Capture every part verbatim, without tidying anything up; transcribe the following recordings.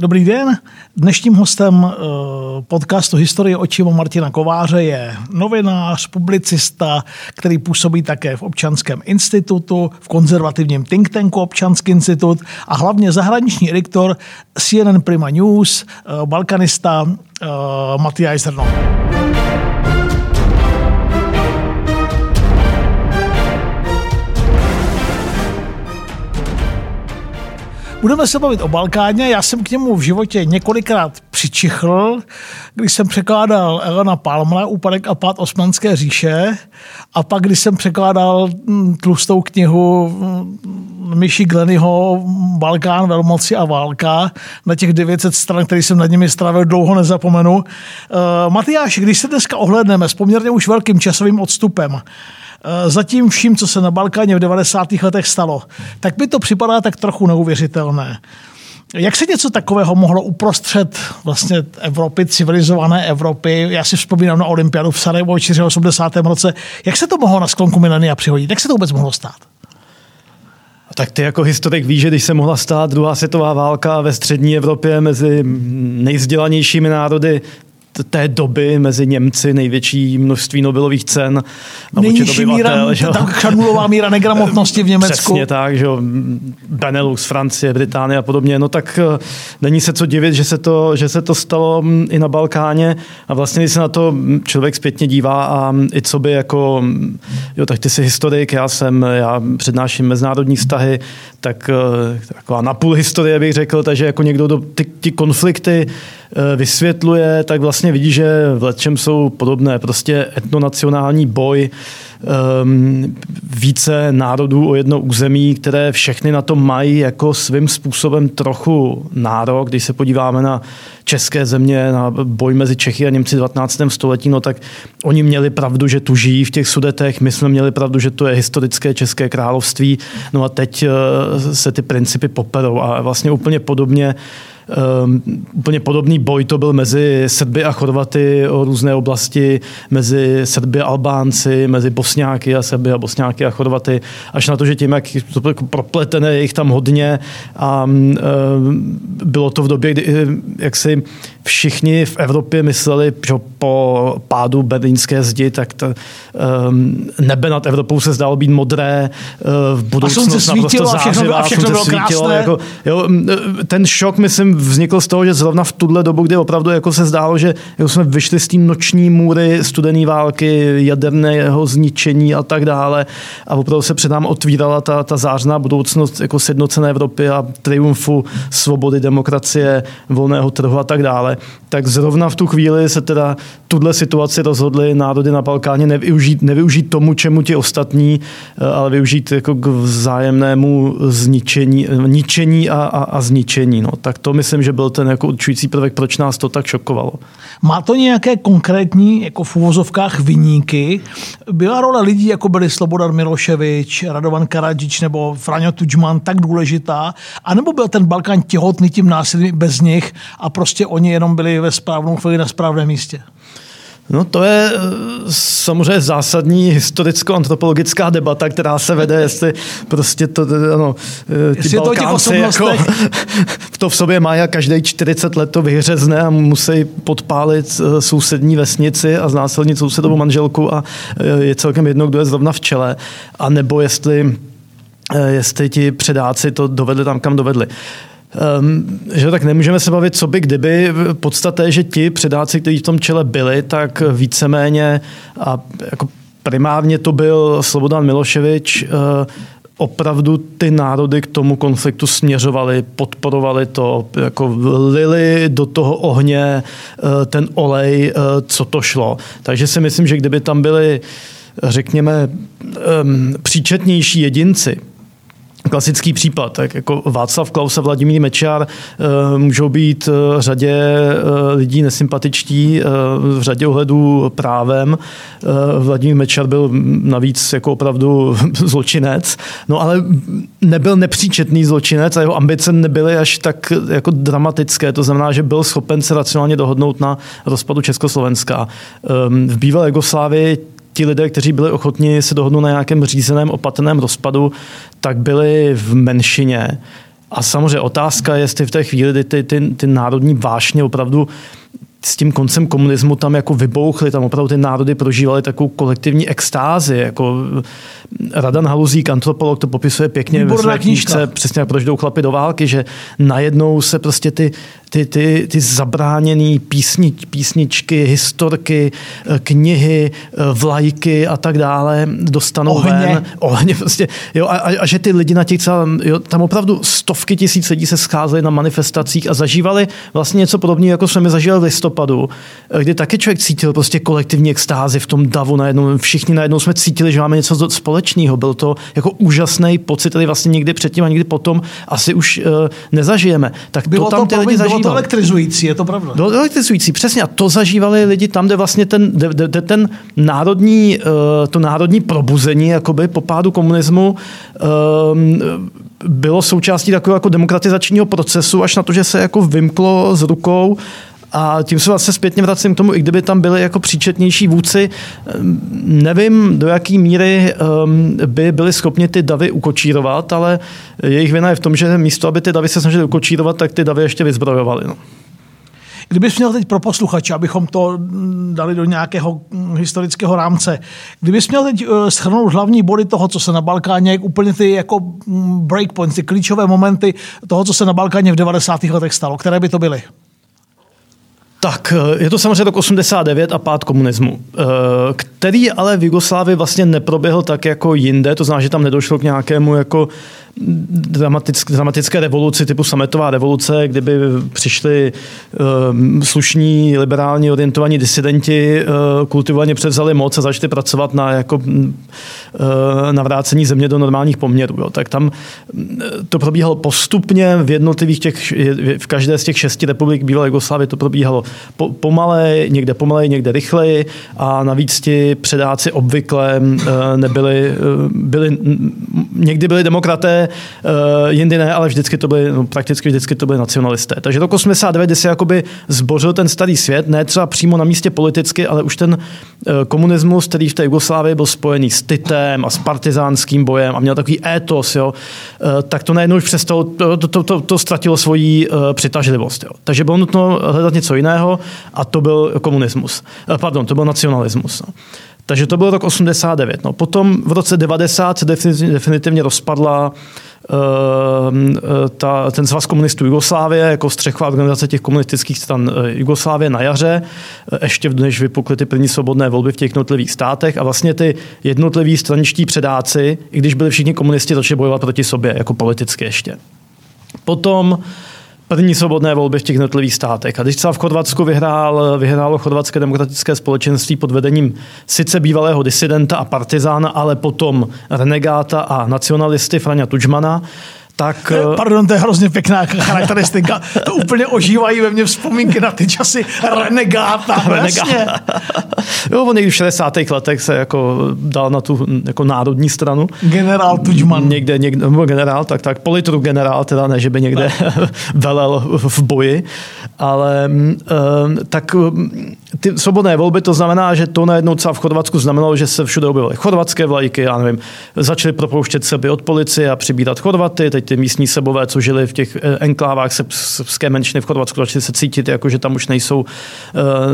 Dobrý den. Dnešním hostem podcastu Historie očima Martina Kováře je novinář, publicista, který působí také v Občanském institutu, v konzervativním think tanku Občanský institut a hlavně zahraniční editor C N N Prima News, balkanista Matyáš Zrno. Budeme se bavit o Balkáně. Já jsem k němu v životě několikrát přičichl, když jsem překládal Elena Palmle, Úpadek a pád Osmanské říše, a pak, když jsem překládal tlustou knihu Miši Glennyho Balkán, velmoci a válka, na těch devět set stran, který jsem nad nimi strávil, dlouho nezapomenu. Uh, Matyáš, když se dneska ohlédneme s poměrně už velkým časovým odstupem, zatím vším, co se na Balkáně v devadesátých letech stalo, tak mi to připadá tak trochu neuvěřitelné. Jak se něco takového mohlo uprostřed vlastně Evropy, civilizované Evropy, já si vzpomínám na olympiádu v Sarajevo v osmdesátém roce, jak se to mohlo na sklonku milenia přihodit? Jak se to vůbec mohlo stát? Tak ty jako historik víš, že když se mohla stát druhá světová válka ve střední Evropě mezi nejvzdělanějšími národy té doby, mezi Němci, největší množství Nobelových cen. Nejnižší míra, ta míra negramotnosti v Německu. Přesně tak, že jo, Benelux, Francie, Británie a podobně. No tak není se co divit, že se to, že se to stalo i na Balkáně. A vlastně, když se na to člověk zpětně dívá a i co by jako, jo, tak ty jsi historik, já jsem, já přednáším mezinárodní vztahy, tak taková napůl historie bych řekl, takže jako někdo do, ty, ty konflikty vysvětluje, tak vlastně vidí, že v letčem jsou podobné. Prostě etnonacionální boj um, více národů o jedno území, které všechny na to mají jako svým způsobem trochu nárok. Když se podíváme na české země, na boj mezi Čechy a Němci v devatenáctém století, no tak oni měli pravdu, že tu žijí v těch Sudetech, my jsme měli pravdu, že to je historické české království, no a teď se ty principy poperou a vlastně úplně podobně Um, úplně podobný boj to byl mezi Srby a Chorvaty o různé oblasti, mezi Srby a Albánci, mezi Bosňáky a Srby a Bosňáky a Chorvaty, až na to, že tím, jak to bylo propletené, je jich tam hodně a um, bylo to v době, kdy jak si všichni v Evropě mysleli, že po pádu berlínské zdi, tak ta, um, nebe nad Evropou se zdálo být modré, uh, v budoucnosti naprosto zářivá, a všechno bylo krásné. Jako, jo, ten šok, myslím, vznikl z toho, že zrovna v tuhle dobu, kdy opravdu jako se zdálo, že jako jsme vyšli z té noční můry studené války, jaderného zničení a tak dále a opravdu se před námi otvírala ta, ta zářná budoucnost jako sjednocené Evropy a triumfu svobody, demokracie, volného trhu a tak dále. Tak zrovna v tu chvíli se teda tuhle situaci rozhodly národy na Balkáně nevyužít, nevyužít tomu, čemu ti ostatní, ale využít jako k vzájemnému zničení, ničení a, a, a zničení. No. Tak to myslím, že byl ten jako určující prvek, proč nás to tak šokovalo. Má to nějaké konkrétní, jako v uvozovkách, viníky? Byla role lidí, jako byli Slobodan Miloševič, Radovan Karadžić nebo Franjo Tuđman, tak důležitá? A nebo byl ten Balkán těhotný tím násilím bez nich a prostě oni jenom byli ve správnou chvíli na správném místě? No to je samozřejmě zásadní historicko-antropologická debata, která se vede, jestli prostě to, ano, ty jestli Balkánci jako to v sobě mají a každý čtyřicet let to vyhřezne a musí podpálit sousední vesnici a znásilnit sousedovou manželku a je celkem jedno, kdo je zrovna v čele. A nebo jestli, jestli ti předáci to dovedli tam, kam dovedli. Um, že tak nemůžeme se bavit, co by kdyby. Podstata je, že ti předáci, kteří v tom čele byli, tak víceméně a jako primárně to byl Slobodan Miloševič, uh, opravdu ty národy k tomu konfliktu směřovali, podporovali to, jako lili do toho ohně uh, ten olej, uh, co to šlo. Takže si myslím, že kdyby tam byli, řekněme, um, příčetnější jedinci, klasický případ, tak jako Václav Klaus a Vladimír Mečiar můžou být v řadě lidí nesympatičtí, v řadě ohledů právem. Vladimír Mečiar byl navíc jako opravdu zločinec, no ale nebyl nepříčetný zločinec a jeho ambice nebyly až tak jako dramatické, to znamená, že byl schopen se racionálně dohodnout na rozpadu Československa. V bývalé Jugoslávii ti lidé, kteří byli ochotni se dohodnout na nějakém řízeném, opatrném rozpadu, tak byli v menšině. A samozřejmě otázka je, jestli v té chvíli, kdy ty, ty, ty národní vášně opravdu s tím koncem komunismu tam jako vybouchly, tam opravdu ty národy prožívaly takovou kolektivní extázi. Jako Radan Haluzík, antropolog, to popisuje pěkně Výborná ve své knížce, knížka. Přesně proč jdou chlapi do války, že najednou se prostě ty, ty, ty, ty zabráněný písni, písničky, historky, knihy, vlajky a tak dále dostanou ohně. ven. Ohně prostě, jo, a, a, a že ty lidi na těch celém, jo, tam opravdu stovky tisíc lidí se scházely na manifestacích a zažívali vlastně něco podobného, jako jsme my zažívali listopadu, kdy taky člověk cítil prostě kolektivní extázi v tom davu najednou. Všichni najednou jsme cítili, že máme něco společného. Byl to jako úžasný pocit, který vlastně nikdy předtím a nikdy potom asi už uh, nezažijeme. Tak bylo to tam ty lidi zažívali. Bylo to elektrizující, je to pravda. Bylo elektrizující, přesně. A to zažívali lidi tam, kde vlastně ten, kde, kde ten národní, uh, to národní probuzení jakoby po pádu komunismu um, bylo součástí takového jako demokratizačního procesu, až na to, že se jako vymklo z rukou. A tím se vlastně zpětně vracím k tomu, i kdyby tam byli jako příčetnější vůdci, nevím, do jaké míry by byli schopni ty davy ukočírovat, ale jejich vina je v tom, že místo, aby ty davy se snažili ukočírovat, tak ty davy ještě vyzbrojovali. No. Kdybych měl teď pro posluchače, abychom to dali do nějakého historického rámce, kdybych měl teď shrnout hlavní body toho, co se na Balkáně, úplně ty jako breakpoints, ty klíčové momenty toho, co se na Balkáně v devadesátých letech stalo, které by to byly? Tak, je to samozřejmě rok osmdesát devět a pád komunismu, který ale v Jugoslávii vlastně neproběhl tak jako jinde, to znamená, že tam nedošlo k nějakému jako dramatické, dramatické revoluci typu sametová revoluce, kdyby přišli um, slušní, liberálně orientovaní disidenti, uh, kultivovaně převzali moc a začali pracovat na jako, uh, navrácení země do normálních poměrů. Jo. Tak tam to probíhalo postupně v jednotlivých těch, v každé z těch šesti republik bývalé Jugoslávie to probíhalo po, pomalej, někde pomalej, někde rychleji a navíc ti předáci obvykle uh, nebyli, uh, byli, někdy byli demokraté, Uh, jindy ne, ale vždycky to byly, no, prakticky vždycky to byly nacionalisté. Takže rok osmdesát devět, kdy se jakoby zbořil ten starý svět, ne třeba přímo na místě politicky, ale už ten uh, komunismus, který v té Jugoslávii byl spojený s titem a s partizánským bojem a měl takový étos, jo, uh, tak to najednou už přestalo, to, to, to, to ztratilo svoji uh, přitažlivost. Jo. Takže bylo nutno hledat něco jiného a to byl komunismus. Uh, pardon, to byl nacionalismus. No. Takže to byl rok osmdesát devět. No. Potom v roce devadesát se definitivně rozpadla uh, ta, ten svaz komunistů Jugoslávie, jako střechová organizace těch komunistických stran Jugoslávie na jaře, ještě než vypukly ty první svobodné volby v těch jednotlivých státech a vlastně ty jednotliví straničtí předáci, i když byli všichni komunisti, začali bojovat proti sobě, jako politicky ještě. Potom první svobodné volby v těch jednotlivých státech. A když třeba v Chorvatsku vyhrál, vyhrálo Chorvatské demokratické společenství pod vedením sice bývalého disidenta a partizána, ale potom renegáta a nacionalisty Franja Tuđmana, tak... Pardon, to je hrozně pěkná charakteristika. To úplně ožívají ve mně vzpomínky na ty časy renegáta. Renegáta. Jo, on někdy v šedesátých letech se jako dal na tu jako národní stranu. Generál Tuđman. Někde, někde, generál, tak, tak, politru generál, teda ne, že by někde velel v boji, ale tak ty svobodné volby, to znamená, že to najednou v Chorvatsku znamenalo, že se všude objevily chorvatské vlajky, já nevím, začaly propouštět Srby od policie a přibírat Chorvaty, teď ty místní Srbové, co žili v těch enklávách srbské menšiny v Chorvatsku, začali se cítit, jako že tam už nejsou,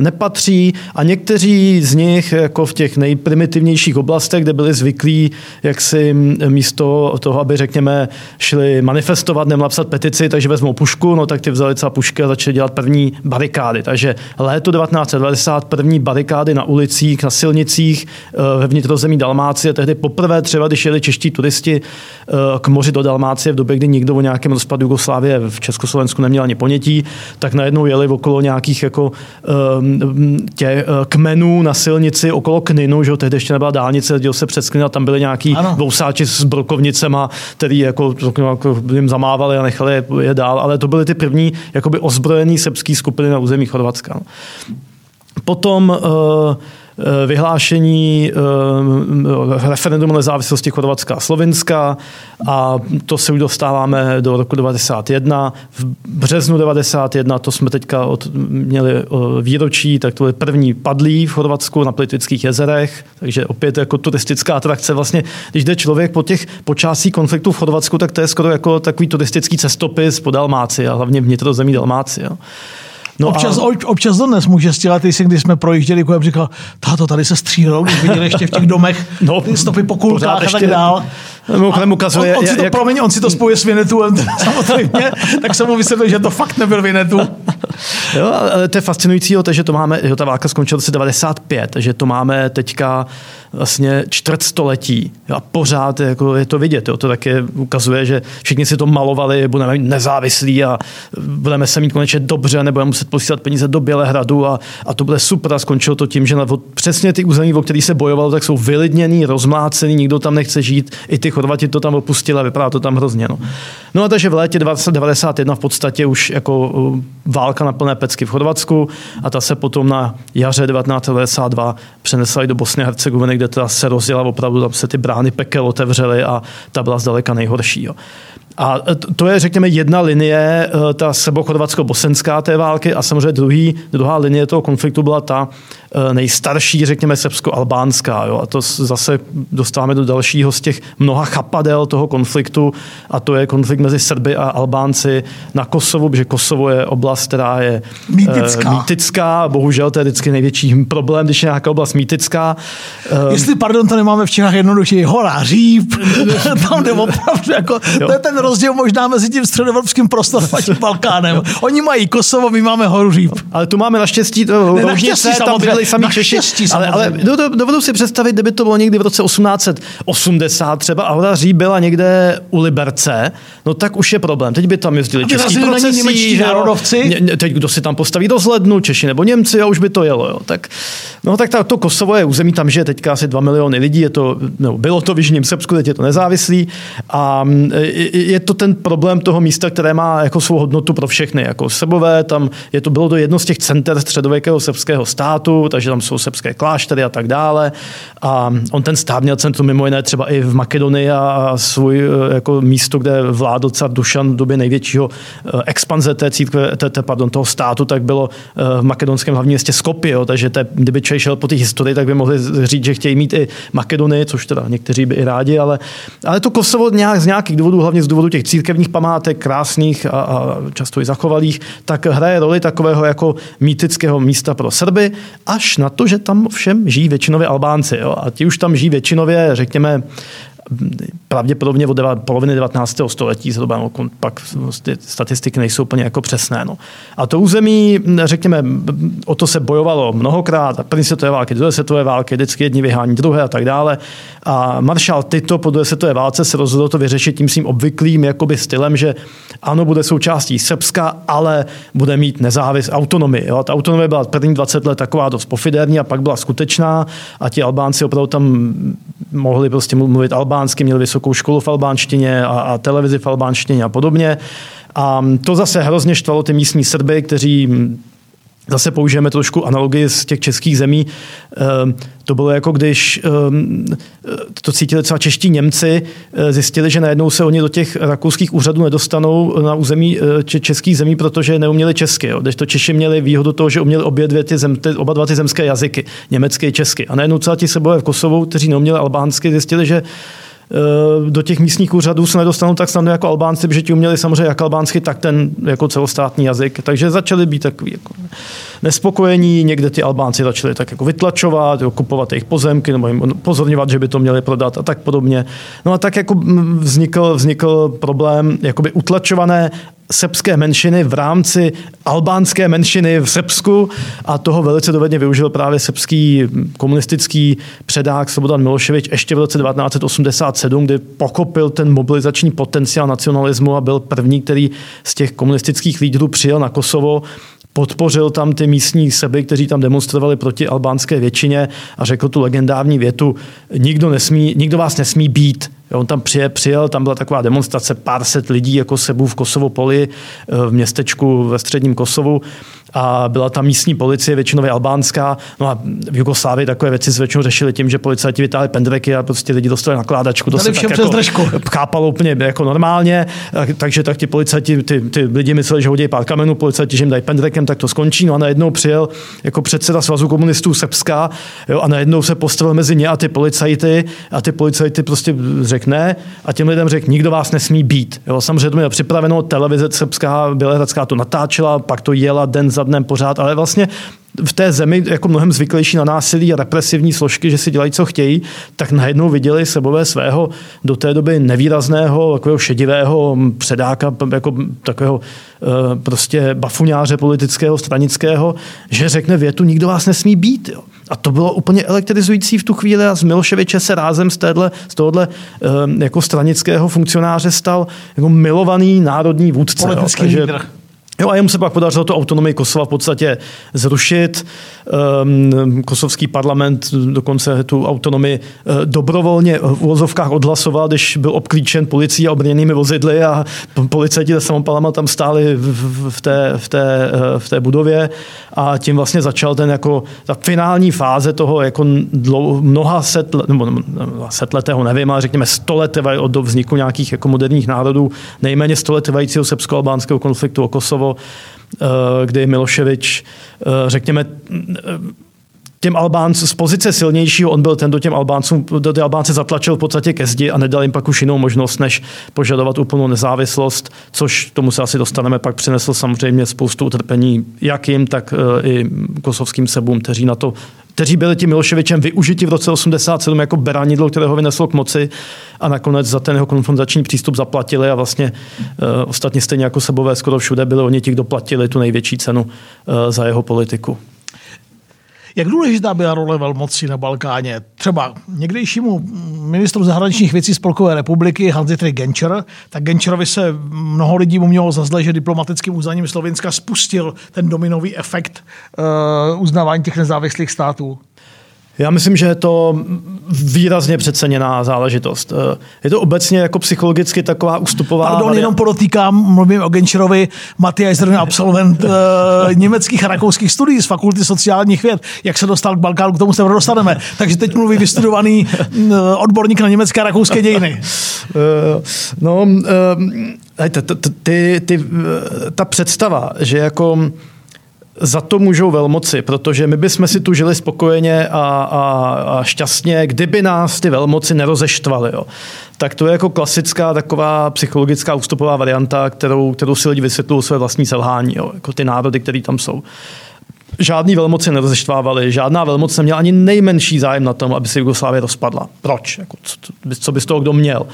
nepatří a někteří z nich jako v těch nejprimitivnějších oblastech, kde byli zvyklí, jak si místo toho, aby řekněme, šli manifestovat, nebo napsat petici, takže vezmou pušku, no tak ty vzali celá pušky a začali dělat první barikády. Takže léto devatenáct set devadesát, první barikády na ulicích, na silnicích ve vnitrozemí Dalmácie, tehdy poprvé třeba, když jeli čeští turisti k moři do Dalmácie v době, kdy nikdo o nějakém rozpadu Jugoslávie v Československu neměl ani ponětí, tak najednou jeli okolo nějakých jako tě, kmenů na silnici okolo Kninu, že jo, tehdy ještě nebyla dálnice, děl se přes Knin a tam byli nějaký bousáči s brokovnicema, který jako, jako jim zamávali a nechali je, je dál, ale to byly ty první jakoby ozbrojený srbský skupiny na území Chorvatska. Potom uh, vyhlášení referendum nezávislosti Chorvatska a Slovinska a to se už dostáváme do roku devadesát jedna. V březnu devadesát jedna, to jsme teďka od, měli výročí, tak to byly první padlí v Chorvatsku na Plitvických jezerech, takže opět jako turistická atrakce. Vlastně, když jde člověk po těch počátcích konfliktů v Chorvatsku, tak to je skoro jako takový turistický cestopis po Dalmácii a hlavně vnitrozemí Dalmácie. No občas, a... občas dnes může stělat, když jsme projížděli, když říkal, táto, tady se střílel, když viděli ještě v těch domech no, ty stopy po kulkách ještě... a tak dál. On, ukazuje, on, si to, jak... promiň, on si to spojuje s Vinetuem, samozřejmě, tak se mu vysvětlil, že to fakt nebyl Vinetu. Jo, ale to je fascinující, že to máme, jo, ta válka skončila v devadesát pět, že to máme teďka vlastně čtvrtstoletí a pořád jako je to vidět. Jo. To taky ukazuje, že všichni si to malovali, budeme nezávislí a budeme se mít konečně dobře, nebudeme muset posílat peníze do Bělehradu a, a to bude super. A skončilo to tím, že na, přesně ty území, o kterých se bojovalo, tak jsou vylidněný, rozmlácený, nikdo tam nechce žít, i ty Chorvati to tam opustili a vypadá to tam hrozně. No, no a takže v létě devadesát jedna v podstatě už jako válka na plné pecky v Chorvatsku a ta se potom na jaře devatenáct devadesát dva přenesla i do Bosny a Hercegoviny, kde teda se rozjela opravdu, tam se ty brány pekel otevřely a ta byla zdaleka nejhorší. Jo. A to je, řekněme, jedna linie, ta srbo-chorvatsko-bosenská té války a samozřejmě druhý, druhá linie toho konfliktu byla ta nejstarší, řekněme, srbsko-albánská. Jo. A to zase dostáváme do dalšího z těch mnoha chapadel toho konfliktu a to je konflikt mezi Srby a Albánci na Kosovu, protože Kosovo je oblast, která je mýtická. mýtická. Bohužel to je vždycky největší problém, když je nějaká oblast mýtická. Jestli, pardon, to nemáme v Čechách jednoduše, hora Říp, tam jde opravdu jako, to je ten rozdíl možná mezi tím středoevropským prostorem a tím Balkánem. Oni mají Kosovo, my máme horu Říp. Ale tu máme naštěstí, to naštěstí tam byli sami Češi. Ale, ale dovedu si představit, kdyby to bylo někdy v roce osmnáct osmdesát třeba a hora Říp byla někde u Liberce, no tak už je problém. Teď by tam jezdili český procesí, národovci. Teď kdo si tam postaví rozhlednu, Češi nebo Němci, a už by to jelo. Jo. Tak, no tak to Kosovo je území, tam žije teďka asi dva miliony lidí, je to, no, bylo to v jižním Srbsku, teď je to nezávislý a je to ten problém toho místa, které má jako svou hodnotu pro všechny. Jako Srbové, tam je to, bylo to jedno z těch center středověkého srbského státu, takže tam jsou srbské kláštery a tak dále. A on ten stát měl centrum mimo jiné třeba i v Makedonii a svůj jako místo, kde vládl car Dušan v době největšího expanze té církve, té, té, pardon, toho státu, tak bylo v makedonském hlavním městě Skopje, takže te, kdyby člověk šel po té historii, tak by mohli říct, že chtějí mít i Makedonii, což teda někteří by i rádi, ale, ale to Kosovo nějak, z nějakých důvodů, hlavně z důvodu těch církevních památek, krásných a, a často i zachovalých, tak hraje roli takového jako mýtického místa pro Srby, až na to, že tam všem žijí většinově Albánci. Jo? A ti už tam žijí většinově, řekněme, pravděpodobně od poloviny devatenáctého století, zhruba, no, pak ty statistiky nejsou úplně jako přesné. No. A to území, řekněme, o to se bojovalo mnohokrát, první světové války, druhé světové války, vždycky jedni vyhání druhé a tak dále. A maršál Tito po druhé světové válce se rozhodl to vyřešit tím svým obvyklým jakoby stylem, že ano, bude součástí Srbska, ale bude mít nezávis autonomii. Jo. Ta autonomie byla první dvacet let taková dost pofidérní a pak byla skutečná a ti Albánci opravdu tam mohli prostě mluvit albánsky, měli vysokou školu v albánštině a, a televizi v albánštině a podobně. A to zase hrozně štvalo ty místní Srby, kteří zase použijeme trošku analogii z těch českých zemí. To bylo jako když to cítili třeba čeští Němci, zjistili, že najednou se oni do těch rakouských úřadů nedostanou na území českých zemí, protože neuměli česky. Jo. Když to Češi měli výhodu toho, že uměli obě dvě ty zem, oba dva ty zemské jazyky, německy i česky. A najednou třeba ti Srbové v Kosovu, kteří neuměli albánsky, zjistili, že do těch místních úřadů se nedostanou tak snadno jako Albánci, protože ti uměli samozřejmě jak albánsky, tak ten jako celostátní jazyk. Takže začali být takový jako nespokojení, někde ty Albánci začali tak jako vytlačovat, jo, kupovat jejich pozemky, nebo jim pozorňovat, že by to měli prodat a tak podobně. No a tak jako vznikl, vznikl problém jakoby utlačované srbské menšiny v rámci albánské menšiny v Srbsku a toho velice dovedně využil právě srbský komunistický předák Slobodan Milošević ještě v roce devatenáct osmdesát sedm, kdy pochopil ten mobilizační potenciál nacionalismu a byl první, který z těch komunistických lídrů přijel na Kosovo, podpořil tam ty místní Srby, kteří tam demonstrovali proti albánské většině a řekl tu legendární větu: nikdo nesmí, nikdo vás nesmí být. On tam přijel, přijel, tam byla taková demonstrace, pár set lidí jako sebou v Kosovopoli, v městečku ve středním Kosovu, a byla tam místní policie, většinově albánská. No a v Jugoslávii takové věci se většinou řešili tím, že policajti vytáhli pendreky a prostě lidi dostali nakládačku. To se tak jako chápalo úplně jako normálně, takže tak ti policajti, ty, ty lidi mysleli, že hodí pár kamenů, policajti, že jim dají pendrekem, tak to skončí. No a najednou přijel jako předseda Svazu komunistů Srbska, jo, a najednou se postavil mezi ně a ty policajty a ty policajty prostě řekne a těm lidem řekl, nikdo vás nesmí být. Jo, samozřejmě to měl připraveno, televize srbská, bělehradská to natáčela, pak to jela den za dnem pořád, ale vlastně v té zemi jako mnohem zvyklejší na násilí a represivní složky, že si dělají, co chtějí, tak najednou viděli Srbové svého do té doby nevýrazného, takového šedivého předáka, jako takového prostě bafuňáře politického, stranického, že řekne větu, nikdo vás nesmí být. Jo. A to bylo úplně elektrizující v tu chvíli a z Miloševiče se rázem z, téhle, z tohohle jako stranického funkcionáře stal jako milovaný národní vůdce. Jo, a jemu se pak podařilo tu autonomii Kosova v podstatě zrušit. Um, kosovský parlament dokonce tu autonomii uh, dobrovolně v uvozovkách odhlasoval, když byl obklíčen policií a obrněnými vozidly a policajti se samopalama tam stáli v, v, té, v, té, uh, v té budově a tím vlastně začal ten jako ta finální fáze toho jako dlou, mnoha set, nebo setletého nevím, ale řekněme stoleté od vzniku nějakých jako moderních národů, nejméně stoletévajícího srbsko-albánského konfliktu o Kosovo, kdy Miloševič, řekněme, těm Albáncům z pozice silnějšího, on byl ten, do těm Albáncům, do ty Albánce zatlačil v podstatě ke zdi a nedal jim pak už jinou možnost, než požadovat úplnou nezávislost, což tomu se asi dostaneme, pak přinesl samozřejmě spoustu utrpení jak jim, tak i kosovským Srbům, kteří na to kteří byli tím Miloševičem využiti v roce osmdesát sedm jako beranidlo, které ho vyneslo k moci a nakonec za ten jeho konfrontační přístup zaplatili a vlastně e, ostatně stejně jako Srbové skoro všude byli oni ti, kdo platili tu největší cenu e, za jeho politiku. Jak důležitá byla role velmocí na Balkáně? Třeba někdejšímu ministru zahraničních věcí Spolkové republiky Hans-Dietrich Genscher, tak Genscherovi se mnoho lidí mu mělo za zle, že diplomatickým uznáním Slovenska spustil ten dominový efekt uh, uznávání těch nezávislých států. Já myslím, že je to výrazně přeceněná záležitost. Je to obecně jako psychologicky taková ústupová... Pardon, jenom podotýkám, mluvím o Genscherovi, Matyáš Zrno, absolvent uh, německých a rakouských studií z Fakulty sociálních věd. Jak se dostal k Balkánu, k tomu se dostaneme. Takže teď mluví vystudovaný uh, odborník na německé a rakouské dějiny. Uh, no, uh, hejte, t, t, ty, ty, ta představa, že jako... Za to můžou velmoci, protože my bychom si tu žili spokojeně a, a, a šťastně, kdyby nás ty velmoci nerozeštvaly. Jo. Tak to je jako klasická taková psychologická ústupová varianta, kterou, kterou si lidi vysvětlují své vlastní selhání, jo, jako ty národy, které tam jsou. Žádný velmoci nerozeštvávali, žádná velmoc neměla ani nejmenší zájem na tom, aby se Jugoslávie rozpadla. Proč? Jako, co, co by z toho kdo měl?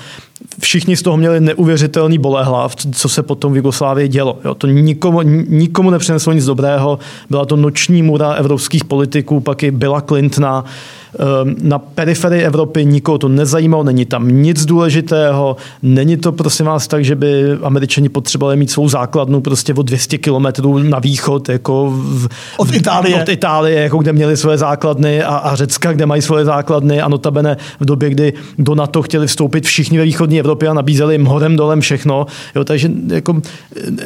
Všichni z toho měli neuvěřitelný bolehlav, co se potom v Jugoslávii dělo. Jo, to nikomu, nikomu nepřineslo nic dobrého. Byla to noční můra evropských politiků, pak i Billa Clintona. Na periferii Evropy nikoho to nezajímalo, není tam nic důležitého, není to prosím vás tak, že by Američani potřebovali mít svou základnu prostě o dvě stě kilometrů na východ, jako v, od Itálie, od Itálie jako kde měli svoje základny a, a Řecka, kde mají svoje základny a notabene v době, kdy do NATO chtěli vstoupit všichni ve východní Evropě a nabízeli jim horem dolem všechno, jo, takže jako,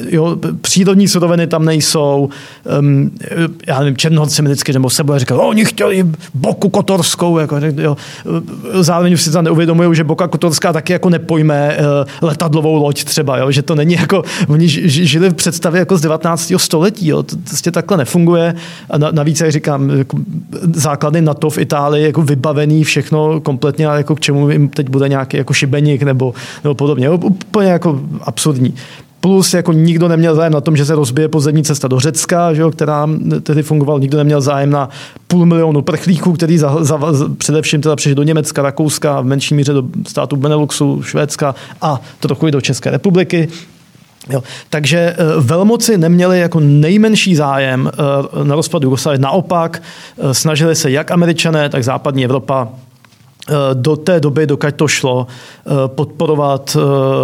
jo, přírodní suroviny tam nejsou, um, já nevím, Černohorci mi vždycky nebo Srbové říkali, oni chtěli Boku Kotor Jako, jo, zároveň si tam neuvědomují, že Boka Kotorská taky jako nepojme letadlovou loď třeba, jo, že to není jako, oni žili v představě jako z devatenáctého století, jo, to prostě takhle nefunguje a navíc, jak říkám, jako základny NATO v Itálii jako vybavený všechno kompletně, ale jako k čemu jim teď bude nějaký jako šibeník nebo, nebo podobně, jo, úplně jako absurdní. Plus jako nikdo neměl zájem na tom, že se rozbije pozemní cesta do Řecka, že jo, která tehdy fungovala. Nikdo neměl zájem na půl milionu prchlíků, který za, za, především teda přešli do Německa, Rakouska, v menší míře do států Beneluxu, Švédska a trochu i do České republiky. Jo. Takže velmoci neměli jako nejmenší zájem na rozpadu Jugoslávie. Naopak snažili se jak Američané, tak západní Evropa do té doby, dokud to šlo, podporovat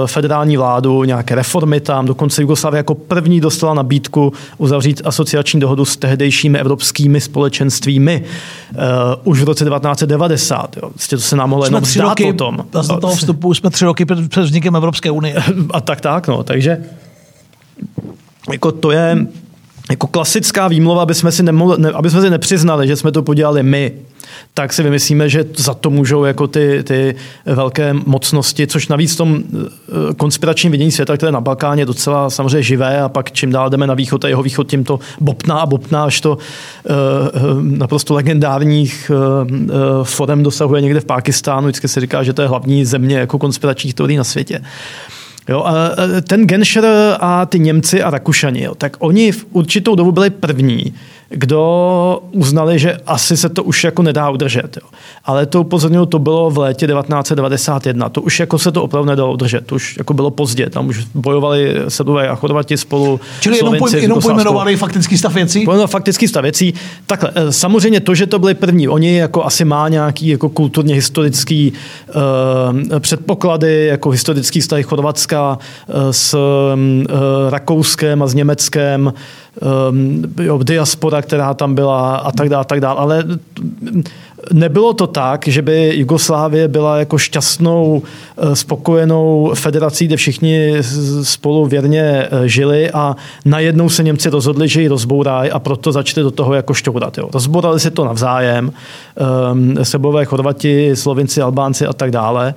federální vládu, nějaké reformy tam. Dokonce Jugoslávie jako první dostala nabídku uzavřít asociační dohodu s tehdejšími evropskými společenstvími. Už v roce devatenáct set devadesát. Jo. Vlastně to se nám mohlo jenom zdát o tom. Vlastně toho vstupu jsme tři roky před vznikem Evropské unie. A tak, tak, no. Takže jako to je jako klasická výmluva, aby jsme si, nemohli, ne, aby jsme si nepřiznali, že jsme to podělali my, tak si vymyslíme, že za to můžou jako ty, ty velké mocnosti, což navíc v tom konspiračním vidění světa, které na Balkáně je docela samozřejmě živé a pak čím dál jdeme na východ a jeho východ, tím to bopná a bopná, až to uh, naprosto legendárních uh, uh, forem dosahuje někde v Pákistánu. Vždycky se říká, že to je hlavní země jako konspiračních teorií na světě. Jo, a ten Genscher a ty Němci a Rakušani, jo, tak oni v určitou dobu byli první, kdo uznali, že asi se to už jako nedá udržet. Jo. Ale to upozorňuji, to bylo v létě devatenáct set devadesát jedna. To už jako se to opravdu nedalo udržet. To už jako bylo pozdě. Tam už bojovali Srbové a Chorvati spolu. Čili Slovenci, jenom pojmenovali faktický stav věcí? Pojmenovali faktický stav věcí. Takhle, samozřejmě to, že to byli první. Oni jako asi má nějaký jako kulturně historický uh, předpoklady, jako historický vztah Chorvatska uh, s uh, Rakouskem a s Německem. Um, jo, diaspora, která tam byla a tak dále, a tak dále. Ale nebylo to tak, že by Jugoslávie byla jako šťastnou, spokojenou federací, kde všichni spolu věrně žili a najednou se Němci rozhodli, že ji rozbourají a proto začali do toho jako šťourat. Jo. Rozbourali se to navzájem, um, Srbové, Chorvati, Slovinci, Albánci a tak dále.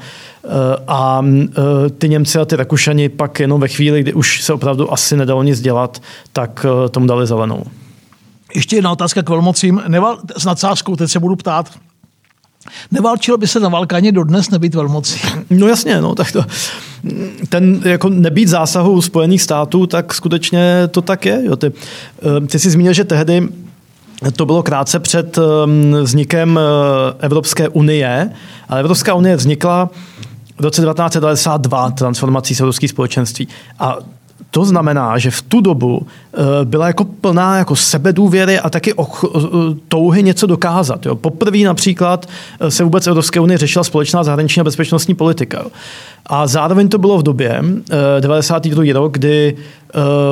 A ty Němci a ty Rakušani pak jenom ve chvíli, kdy už se opravdu asi nedalo nic dělat, tak tomu dali zelenou. Ještě jedna otázka k velmocím. Neval, s nadsázkou, teď se budu ptát. Neválčilo by se na Balkáně dodnes nebýt velmocí? No jasně, no tak to... Ten jako nebýt zásahu Spojených států, tak skutečně to tak je. Jo, ty, ty jsi zmínil, že tehdy to bylo krátce před vznikem Evropské unie, ale Evropská unie vznikla v roce devatenáct set devadesát dva transformací evropských společenství. A to znamená, že v tu dobu byla jako plná jako sebedůvěry a taky och, touhy něco dokázat. Jo. Poprvé například se vůbec Evropské unie řešila společná zahraniční a bezpečnostní politika. Jo. A zároveň to bylo v době devadesátý druhý rok, kdy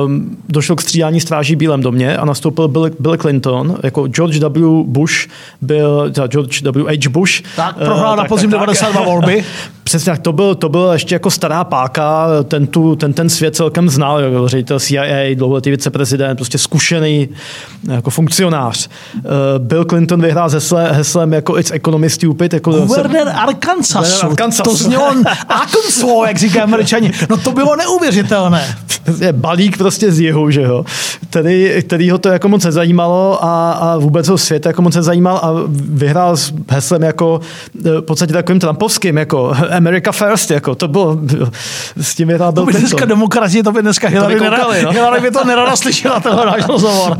um, došlo k střídání stráží v Bílém domě a nastoupil Bill, Bill Clinton, jako George W. Bush, byl George W. H. Bush. Tak prohrál uh, na podzim devadesát dva volby. Přesně tak, to byl, to byl ještě jako stará páka, ten, tu, ten, ten svět celkem znal, jo, ředitel C I A, dlouholetý viceprezident, prostě zkušený jako funkcionář. Uh, Bill Clinton vyhrál s hesle, heslem jako It's economy stupid. Jako guvernér Arkansasu, Arkansasu, to zní on Arkansas, jak říkají Američani. No to bylo neuvěřitelné. Je balík prostě z jihu, že jo, který, který ho to jako moc nezajímalo a, a vůbec ho svět jako moc nezajímal a vyhrál s heslem jako v podstatě takovým trumpovským, jako America first, jako to bylo, s tím vyhrál Bill Clinton. To by dneska demokracie, to by dneska Hillary by to nerada slyšela, toho náš rozhovor.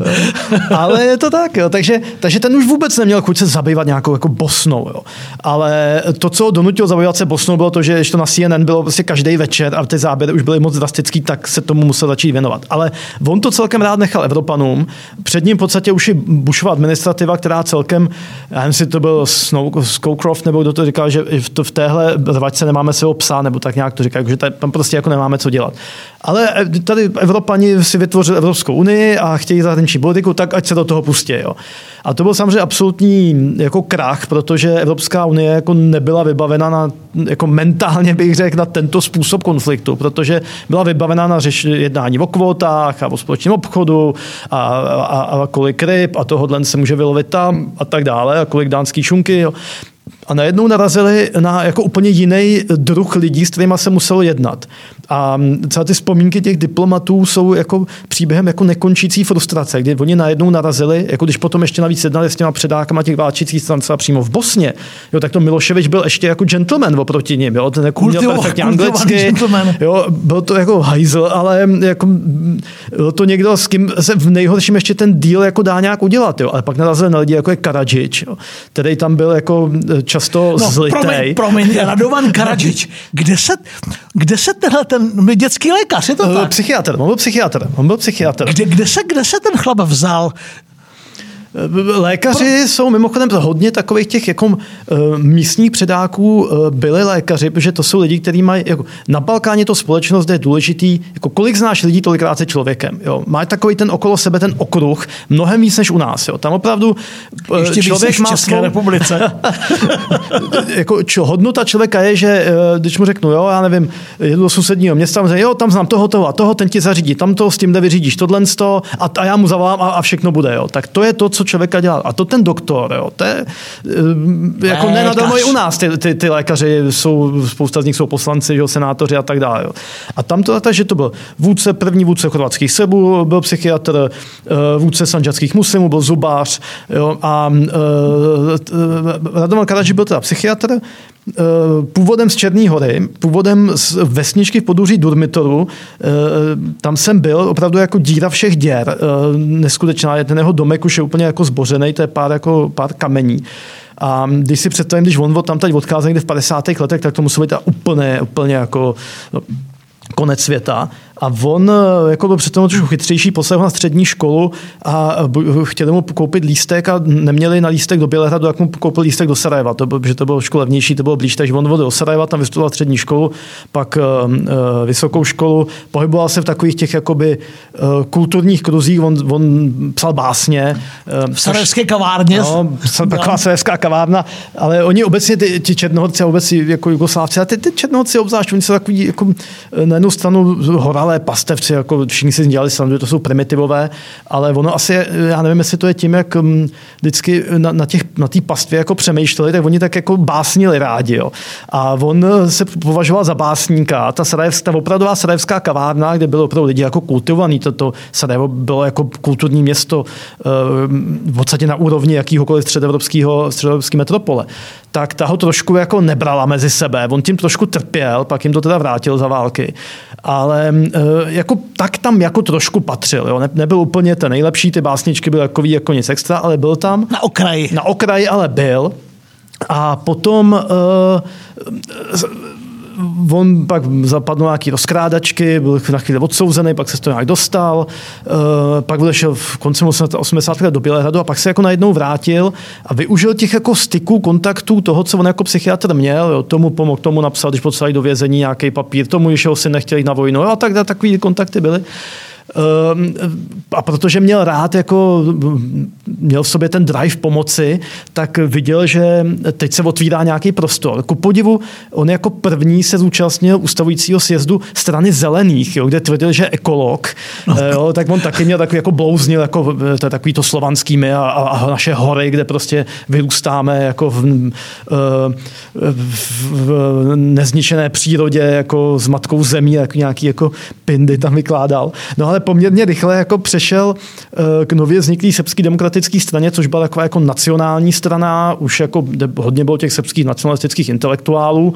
Ale je to tak, jo, takže, takže ten už vůbec neměl chuť se zabývat nějakou jako Bosnou, jo, ale to, co ho donutilo zabývat se Bosnou, bylo to, že ještě na C N N bylo prostě každý večer a ty záběry už byly moc drastický, tak se tomu musel začít věnovat. Ale on to celkem rád nechal Evropanům. Před ním v podstatě už i Bushova administrativa, která celkem, já nevím, si to byl Scowcroft, nebo kdo to říkal, že v téhle rvačce nemáme svého psa, nebo tak nějak to říká, že tam prostě jako nemáme co dělat. Ale tady Evropani si vytvořili Evropskou unii a chtějí zahraniční politiku, tak ať se do toho pustí. Jo. A to byl samozřejmě absolutní jako krach, protože Evropská unie jako nebyla vybavena na, jako mentálně bych řekl, na tento způsob konfliktu, protože byla vybavena na řeš, jednání o kvótách a o společném obchodu a, a, a kolik ryb a tohodlen se může vylovit tam a tak dále a kolik dánský šunky. Jo. A najednou narazili na jako úplně jiný druh lidí, s kterými se muselo jednat. A celé ty vzpomínky těch diplomatů jsou jako příběhem jako nekončící frustrace, kdy oni najednou narazili, jako když potom ještě navíc jednali s těma předákama těch válčících stran přímo v Bosně, jo, tak to Miloševič byl ještě jako gentleman oproti nim, jo, ten jako uměl perfektně anglicky, jo, byl to jako hajzl, ale jako byl to někdo, s kým se v nejhorším ještě ten deal jako dá nějak udělat, jo, ale pak narazili na lidi jako je Karadžić, jo, který tam byl jako často no, zlitej. Promiň, promiň, Radovan Karadžić. Kde se, kde se tenhle ten dětský lékař, je to tak? Psychiatr, on byl psychiatr. On byl psychiatr. Kde, kde, se, kde se ten chlap vzal? Lékaři jsou mimochodem hodně takových těch jako místních předáků byli lékaři, protože to jsou lidi, kteří mají jako na Balkáně to společnost, je důležitý, jako kolik znáš lidí, tolikrát se člověkem. Jo. Má takový ten okolo sebe ten okruh mnohem víc než u nás. Jo. Tam opravdu ještě člověk má v České svou... republice. jako čo, hodnota člověka je, že když mu řeknu, jo, já nevím, jedu do sousedního města, tam, jo, tam znám toho, toho a toho, ten ti zařídí tamto, s tím nevyřídíš tohle sto a, a já mu zavolám a, a všechno bude. Jo. Tak to je to, co člověka dělá. A to ten doktor, jo, to je jako nenadarmo i u nás. Ty, ty, ty lékaři jsou, spousta z nich jsou poslanci, jo, senátoři a tak dále. Jo. A tam to, takže to byl vůdce, první vůdce chorvatských Srbů, byl psychiatr, vůdce sandžatských muslimů, byl zubář, jo, a e, Radovan Karadžić byl teda psychiatr, e, původem z Černé Hory, původem z vesničky v podůří Durmitoru, e, tam jsem byl, opravdu jako díra všech děr, e, neskutečná, ten jeho domek už je úplně jako zbořený, to je pár, jako, pár kamení. A když si představím, když on tam tady odkázal někde v padesátých letech, tak to muselo být úplně, úplně jako no, konec světa. A on jako byl předtím trošku chytřejší, poslal ho na střední školu a chtěli mu koupit lístek a neměli na lístek do Bělehradu, jak mu koupil lístek do Sarajeva, to bylo, že to bylo trošku levnější, to bylo blíž, takže on vodil do Sarajeva, tam vystudoval střední školu, pak e, vysokou školu, pohyboval se v takových těch jakoby kulturních kruzích, on, on psal básně. V sarajevské kavárně. No, taková sarajevská kavárna, ale oni obecně, ty, ti Černohorci a obecně jako Jugoslávci, a ty, ty Černohorci obzvlášť, oni jsou takový jako na jednu stranu hora, ale pastevci, jako všichni si dělali samozřejmě, to jsou primitivové, ale ono asi, já nevím, jestli to je tím, jak vždycky na, na té na pastvě jako přemýšleli, tak oni tak jako básnili rádi. Jo. A on se považoval za básníka. Ta, ta opravdová sarajevská kavárna, kde bylo opravdu lidi jako kultivovaný, toto Sarajevo bylo jako kulturní město v podstatě na úrovni jakýhokoliv středoevropského středoevropské metropole. Tak ta ho trošku jako nebrala mezi sebe. On tím trošku trpěl, pak jim to teda vrátil za války. Ale jako, tak tam jako trošku patřil. Jo. Ne, nebyl úplně ten nejlepší, ty básničky byly jako, jako nic extra, ale byl tam. Na okraji. Na okraji, ale byl. A potom... Uh, on pak zapadl nějaký rozkrádačky, byl na chvíli odsouzený, pak se to nějak dostal, pak odešel v konci osmdesátých let do Bělehradu a pak se jako najednou vrátil a využil těch jako styků, kontaktů toho, co on jako psychiatr měl, jo, tomu pomohl, tomu napsal, když potřeboval do vězení nějaký papír, tomu, když ho si nechtěl jít na vojnu, jo, a tak dále, takový kontakty byly. A protože měl rád, jako měl v sobě ten drive pomoci, tak viděl, že teď se otvírá nějaký prostor. Ku podivu, on jako první se zúčastnil ustavujícího sjezdu strany zelených, jo, kde tvrdil, že je ekolog, no. Jo, tak on taky měl takový, jako blouznil, jako to je takový to slovanskými a, a naše hory, kde prostě vyrůstáme jako v, v, v nezničené přírodě, jako s matkou zemí, jako nějaký jako pindy tam vykládal. No ale poměrně rychle jako přešel k nově vzniklý srbský demokratický straně, což byla taková jako nacionální strana, už jako hodně bylo těch srbských nacionalistických intelektuálů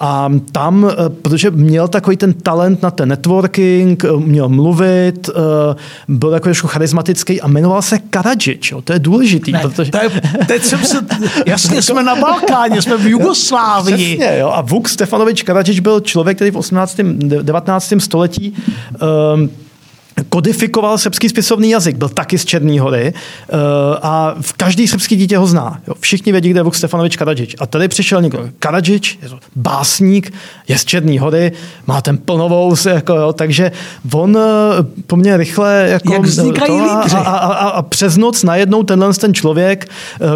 a tam, protože měl takový ten talent na ten networking, měl mluvit, byl jako trošku charismatický a jmenoval se Karadžić, to je důležitý. Ne, protože... to je, teď jsem se, jasně jsme na Balkáně, jsme v Jugoslávii. Přesně, jo, a Vuk Stefanovič Karadžić byl člověk, který v osmnáctém devatenáctém století um, kodifikoval srbský spisovný jazyk, byl taky z Černé Hory a v každý srbský dítě ho zná. Jo, všichni vědí, kde je Vuk Stefanovič Karadžić. A tady přišel někdo. Karadžić, básník, je z Černé Hory, má ten plnovous, jako, jo, takže on po mně rychle... Jako, jak vznikají lídři. A, a, a, a přes noc najednou tenhle ten člověk,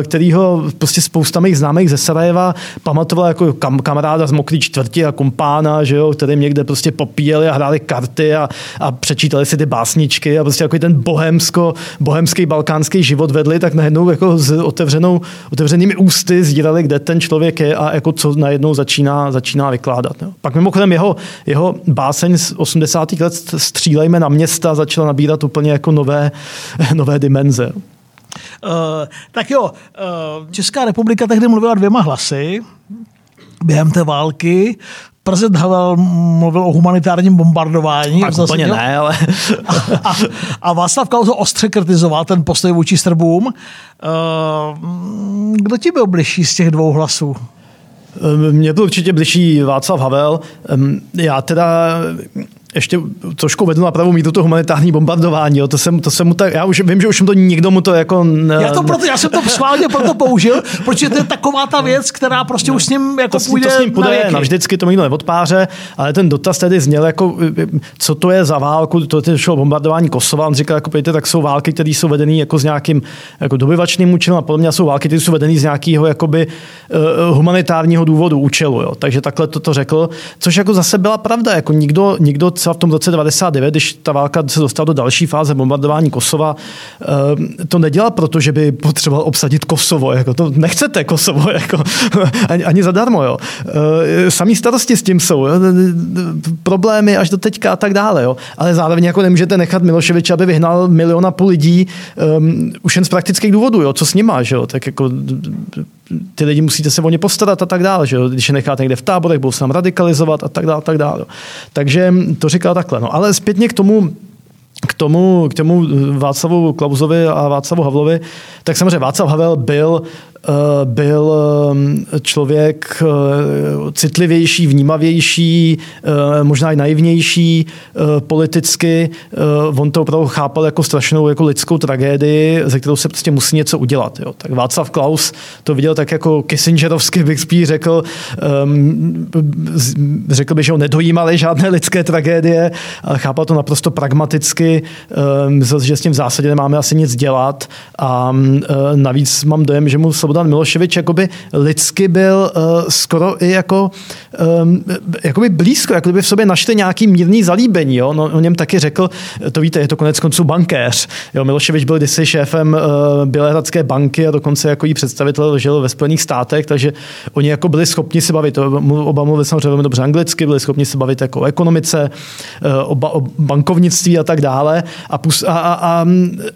kterýho prostě spousta mých známých ze Sarajeva pamatoval jako kam, kamaráda z Mokrý čtvrti a kumpána, že jo, kterým někde prostě popíjeli a hráli karty a, a přečítali si ty básničky a prostě jako ten bohemsko, bohemský balkánský život vedli, tak najednou jako s otevřenou, otevřenými ústy sdírali, kde ten člověk je a jako co najednou začíná, začíná vykládat. Jo. Pak mimochodem jeho, jeho báseň z osmdesátých let Střílejme na města začala nabírat úplně jako nové, nové dimenze. Uh, tak jo, uh, Česká republika tehdy mluvila dvěma hlasy během té války. Prezident Havel mluvil o humanitárním bombardování. Tak úplně měl... ne, ale... a, a, a Václav Klaus ho ostře kritizoval, ten postoj vůči Srbům. Uh, kdo ti byl bližší z těch dvou hlasů? Mně byl určitě bližší Václav Havel. Já teda... ještě trošku vedl na pravou míru to humanitární bombardování. Jo. To jsem, to jsem mu tak, já už vím, že už mu to někdo mu to jako... Ne, já, to proto, já jsem to schválně proto použil, protože to je taková ta věc, která prostě no, už s ním jako to půjde to s ním podle, na vždycky to nikdo neodpáře, ale ten dotaz tedy zněl jako, co to je za válku, to je šlo bombardování Kosova. On říkal, jako, pejte, tak jsou války, které jsou vedené jako s nějakým jako dobyvačným účelem a podobně jsou války, které jsou vedené z nějakého jakoby, uh, humanitárního důvodu, účelu. Jo. Takže takhle to řekl, což jako zase byla pravda. Jako nikdo, nikdo třeba v tom roce devadesát devět, když ta válka se dostala do další fáze bombardování Kosova, to nedělal proto, že by potřeboval obsadit Kosovo. Jako to nechcete Kosovo, jako, ani, ani zadarmo. Jo. Samý starosti s tím jsou. Jo. Problémy až do teďka a tak dále. Jo. Ale zároveň jako nemůžete nechat Miloševiče, aby vyhnal milion a půl lidí um, už jen z praktických důvodů. Jo. Co s nima? Že jo? Tak jako... ty lidi musíte se o ně postarat a tak dále, že jo? Když je necháte někde v táborech, budou se tam radikalizovat a tak dále, tak dále. Takže to říkal takhle. No, ale zpětně k tomu, k tomu, k tomu Václavu Klausovi a Václavu Havlovi, tak samozřejmě Václav Havel byl byl člověk citlivější, vnímavější, možná i naivnější politicky. On to opravdu chápal jako strašnou jako lidskou tragédii, ze kterou se prostě musí něco udělat. Jo. Tak Václav Klaus to viděl tak jako kissingerovsky, bych spíš řekl, řekl by, že ho nedojímaly žádné lidské tragédie, ale chápal to naprosto pragmaticky, myslel, že s tím v zásadě nemáme asi nic dělat a navíc mám dojem, že mu Slobodan Miloševič jakoby lidsky byl uh, skoro i jako um, jakoby blízko, jako kdyby v sobě našli nějaký mírný zalíbení. Jo? No, o něm taky řekl, to víte, je to konec konců bankéř. Jo, Miloševič byl kdysi šéfem uh, Bělehradské banky a dokonce jako jí představitel žil ve Spojených státech, takže oni jako byli schopni se bavit. Oba mluvili samozřejmě velmi dobře anglicky, byli schopni se bavit jako o ekonomice, uh, oba, o bankovnictví a tak dále. A, pus, a, a, a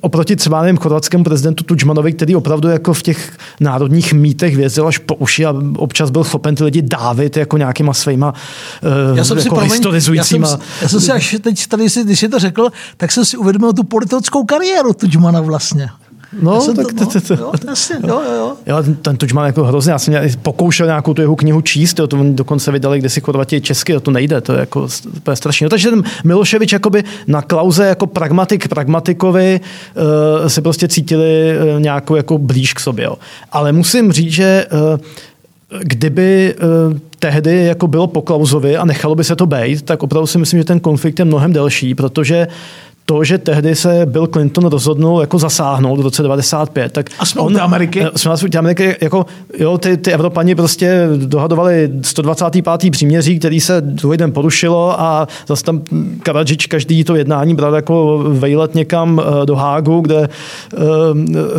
oproti třeba nevím, chorvatskému prezidentu Tuđmanovi, který opravdu jako v těch národních mítech vězil až po uši a občas byl schopen ty lidi dávit jako nějakýma svýma uh, jako proměň, historizujícíma. Já jsem, já jsem si až teď tady, si, když jsi to řekl, tak jsem si uvědomil tu politickou kariéru Tuđmana vlastně. No, tak to, to, to, jo, jasně, jo, jo, jo. Ten Tuđman jako hrozně, já jsem pokoušel nějakou tu jeho knihu číst, jo, to oni dokonce vydali kdysi Chorvati česky, jo, to nejde, to je jako to je strašný. No, takže ten Miloševič jakoby na Klauze jako pragmatik pragmatikovi uh, se prostě cítili uh, nějakou jako blíž k sobě. Jo. Ale musím říct, že uh, kdyby uh, tehdy jako bylo po Klausovi a nechalo by se to bejt, tak opravdu si myslím, že ten konflikt je mnohem delší, protože to, že tehdy se Bill Clinton rozhodnul jako zasáhnout v roce devadesát pět, tak a jsme on, od Ameriky. Jsme od Ameriky, jako, jo, ty, ty Evropani prostě dohadovali sto dvacáté páté příměří, který se druhý den porušilo a zase tam Karadžić každý to jednání bral jako vejlet někam do Hágu, kde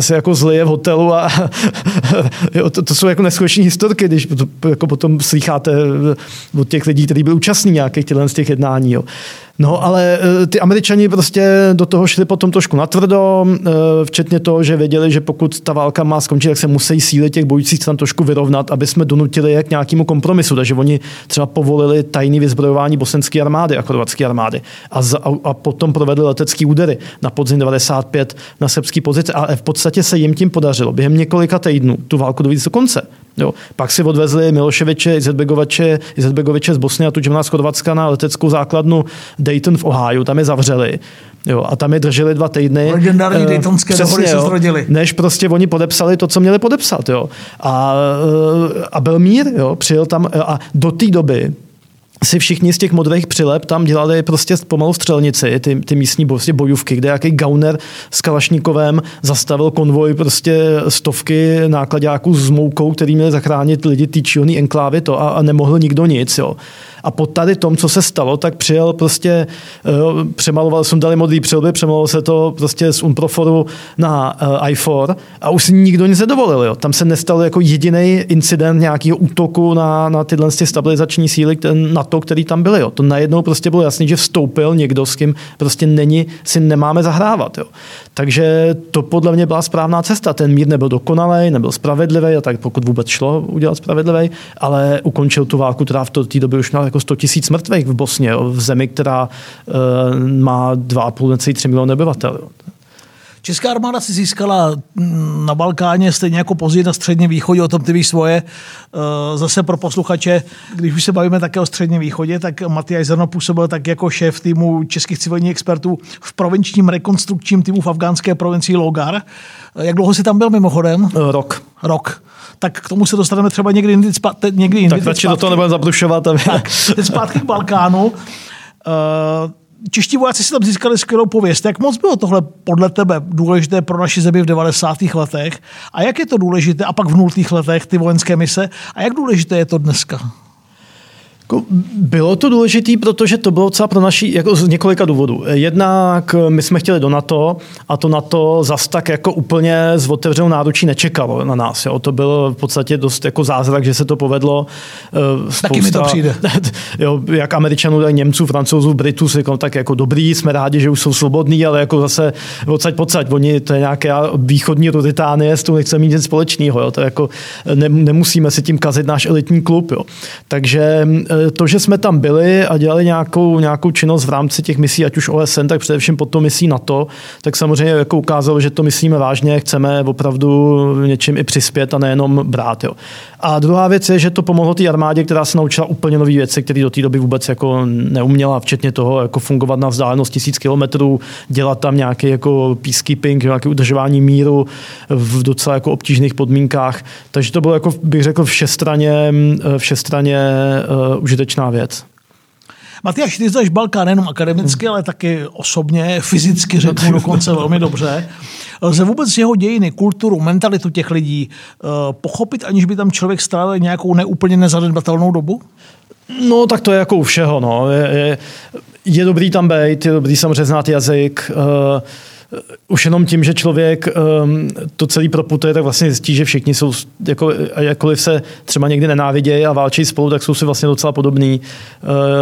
se jako zlije v hotelu a jo, to, to jsou jako neskuteční historky, když jako potom slycháte od těch lidí, kteří byli účastní nějakých těch jednání. Jo. No, ale ty Američani prostě do toho šli potom trošku natvrdo, včetně toho, že věděli, že pokud ta válka má skončit, tak se musí síly těch bojujících stran trošku vyrovnat, aby jsme donutili je k nějakému kompromisu. Takže oni třeba povolili tajné vyzbrojování bosenské armády a chorvatské armády a, za, a potom provedli letecké údery na podzim devadesát pět na srbské pozice. A v podstatě se jim tím podařilo během několika týdnů tu válku dovíc do konce. Jo. Pak si odvezli Miloševiče, Izetbegoviče, Izetbegoviče z Bosny a Tuđmana z Chorvatska na leteckou základnu Dayton v Ohiu, tam je zavřeli. Jo, a tam je drželi dva týdny. Legendární Daytonské dohody se zrodily. Než prostě oni podepsali to, co měli podepsat. Jo. A, a byl mír, jo, přijel tam a do té doby si všichni z těch modrých přilep tam dělali prostě pomalu střelnici, ty, ty místní prostě bojůvky, kde jaký gauner s kalašníkovem zastavil konvoj prostě stovky nákladáků s moukou, který měli zachránit lidi ty čilný enklávy to a, a nemohl nikdo nic. Jo. A po tady tom, co se stalo, tak přijel prostě, uh, přemaloval, sundali modrý přilby, přemaloval se to prostě z Unproforu na uh, I čtyři a už si nikdo nic nedovolil. Jo. Tam se nestal jako jediný incident nějakého útoku na, na tyhle stabilizační síly, na to, který tam byly. Jo. To najednou prostě bylo jasný, že vstoupil někdo, s kým prostě není, si nemáme zahrávat. Jo. Takže to podle mě byla správná cesta. Ten mír nebyl dokonalej, nebyl spravedlivý, a tak pokud vůbec šlo udělat spravedlivý, ale ukončil tu válku, která v té době už měla jako sto tisíc mrtvých v Bosně, jo, v zemi, která e, má dva a půl, necelý tři miliony obyvatel. Jo. Česká armáda si získala na Balkáně, stejně jako později na Středním východě, o tom ty víš svoje. Zase pro posluchače, když už se bavíme také o Středním východě, tak Matyáš Zrno působil tak jako šéf týmu českých civilních expertů v provinčním rekonstrukčním týmu v afgánské provincii Logar. Jak dlouho jsi tam byl mimochodem? Rok. Rok. Tak k tomu se dostaneme třeba někdy jindy zpátky. Někdy tak radši do toho nebudeme zaplušovat. Tak, teď zpátky k Balkánu. Čeští vojáci si tam získali skvělou pověst. Jak moc bylo tohle podle tebe důležité pro naši zemi v devadesátých letech? A jak je to důležité? A pak v nultých letech ty vojenské mise. A jak důležité je to dneska? Bylo to důležité, protože to bylo celá pro naší, jako z několika důvodů. Jednak my jsme chtěli do NATO a to NATO zas tak jako úplně z otevřenou náručí nečekalo na nás. Jo. To byl v podstatě dost jako zázrak, že se to povedlo. Spousta, taky mi to přijde. Jo, jak Američanů, tak Němců, Francouzů, Britů, si říkám, tak jako dobrý, jsme rádi, že už jsou svobodní, ale jako zase odsaď podsaď. Oni, to je nějaké východní Británie, s tou nechceme mít nic společného. Jo. To jako ne, nemusíme si tím kazit náš elitní klub. Jo. Takže to, že jsme tam byli a dělali nějakou, nějakou činnost v rámci těch misí, ať už O S N, tak především pod to misí NATO, tak samozřejmě jako ukázalo, že to myslíme vážně, chceme opravdu něčím i přispět a nejenom brát. Jo. A druhá věc je, že to pomohlo té armádě, která se naučila úplně nové věci, které do té doby vůbec jako neuměla, včetně toho jako fungovat na vzdálenost tisíc kilometrů, dělat tam nějaký jako peacekeeping, nějaké udržování míru v docela jako obtížných podmínkách. Takže to bylo, jako bych řekl, všestranně, všestranně uh, užitečná věc. Matyáši, ty znáš Balkán nejenom akademicky, ale taky osobně, fyzicky řeknu dokonce velmi dobře. Lze vůbec jeho dějiny, kulturu, mentalitu těch lidí pochopit, aniž by tam člověk strávil nějakou neúplně nezanedbatelnou dobu? No, tak to je jako u všeho. No. Je, je, je dobrý tam být, je dobrý samozřejmě znát jazyk, uh, už jenom tím, že člověk um, to celý proputuje, tak vlastně zjistí, že všichni jsou, jako, jakkoliv se třeba někdy nenávidějí a válčí spolu, tak jsou si vlastně docela podobný,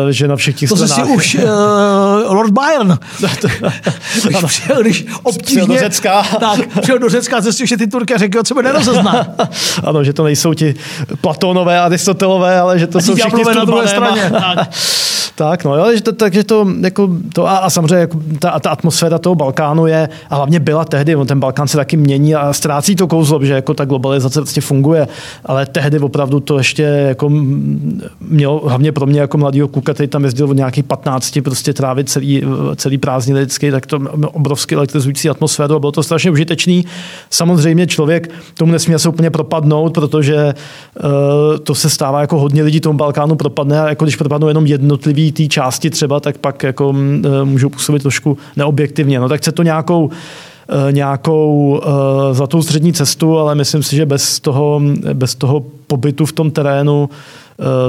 uh, že na všech těch to stranách. To jsi si už uh, Lord Byron. Když obtížně... Přijel do Řecka. Tak, přijel do Řecka, zjistil, že ty Turky a řekl, co sebe nerozezná. Ano, že to nejsou ti Platónové, Aristotelové, ale že to a jsou všichni na druhé straně. Tak. Tak, no, ale to, takže to, jako, to a, a samozřejmě jako ta, ta atmosféra toho Balkánu je, a hlavně byla tehdy, on ten Balkán se taky mění a ztrácí to kouzlo, že jako ta globalizace vlastně funguje, ale tehdy opravdu to ještě jako mělo, hlavně pro mě jako mladýho kluka, který tam jezdil od nějakých patnácti, prostě trávit celý, celý prázdniny lidský, tak to obrovsky elektrizující atmosféru a bylo to strašně užitečný. Samozřejmě člověk tomu nesmí se úplně propadnout, protože uh, to se stává, jako hodně lidí tomu Balkánu propadne a jako když propadnou jenom jednotlivý té části třeba, tak pak jako můžou působit trošku neobjektivně. No tak chce to nějakou, nějakou zlatou střední cestu, ale myslím si, že bez toho, bez toho pobytu v tom terénu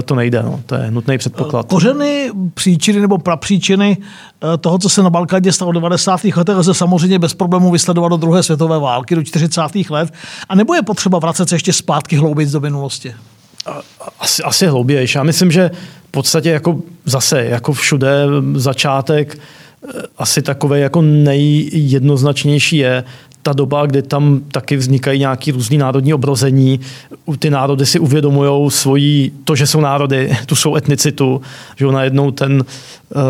to nejde. No. To je nutný předpoklad. Kořeny, příčiny nebo prapříčiny toho, co se na Balkáně stalo v devadesátých letech, lze samozřejmě bez problémů vysledovat do druhé světové války, do čtyřicátých let. A nebo je potřeba vracet se ještě zpátky hlouběji do minulosti? Asi, asi hloubější. Já myslím, že v podstatě jako zase, jako všude začátek asi takovej jako nejjednoznačnější je ta doba, kdy tam taky vznikají nějaké různý národní obrození. Ty národy si uvědomujou svoji, to, že jsou národy, tu svou etnicitu, že najednou ten uh,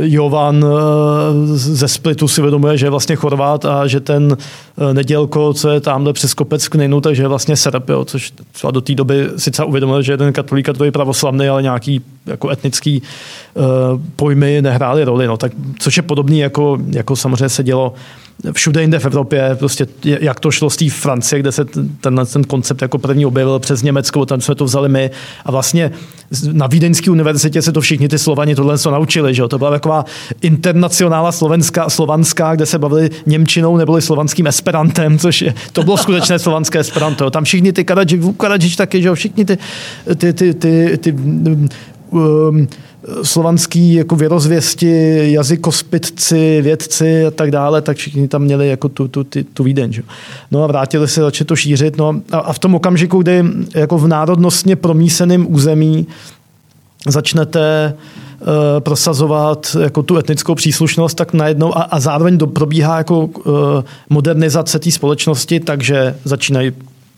Jovan uh, ze Splitu si uvědomuje, že je vlastně Chorvát a že ten uh, Nedělko, co je tamhle přes kopec Kninu, takže je vlastně Srb, jo, což třeba do té doby sice uvědomil, že jeden katolík a druhý pravoslavný, ale nějaký jako etnický uh, pojmy nehrály roli, no, tak, což je podobný, jako, jako samozřejmě se dělo všude jinde v Evropě, prostě jak to šlo z té Francie, kde se tenhle ten koncept jako první objevil přes Německo, tam jsme to vzali my a vlastně na Vídeňské univerzitě se to všichni ty Slovani tohle co naučili, že jo? To byla taková internacionála slovenská, slovanská, kde se bavili němčinou, neboli slovanským esperantem, což je, to bylo skutečné slovanské esperanto, jo? Tam všichni ty Karadži, Karadžič taky, že jo? Všichni ty ty, ty, ty, ty um, slovanský jako věrozvěsti, jazykospitci, vědci a tak dále, tak všichni tam měli jako tu, tu, tu, tu Vídeň. Že? No a vrátili se, začali to šířit. No a, a v tom okamžiku, kdy jako v národnostně promíseném území začnete uh, prosazovat jako tu etnickou příslušnost, tak najednou a, a zároveň do, probíhá jako uh, modernizace té společnosti, takže začínají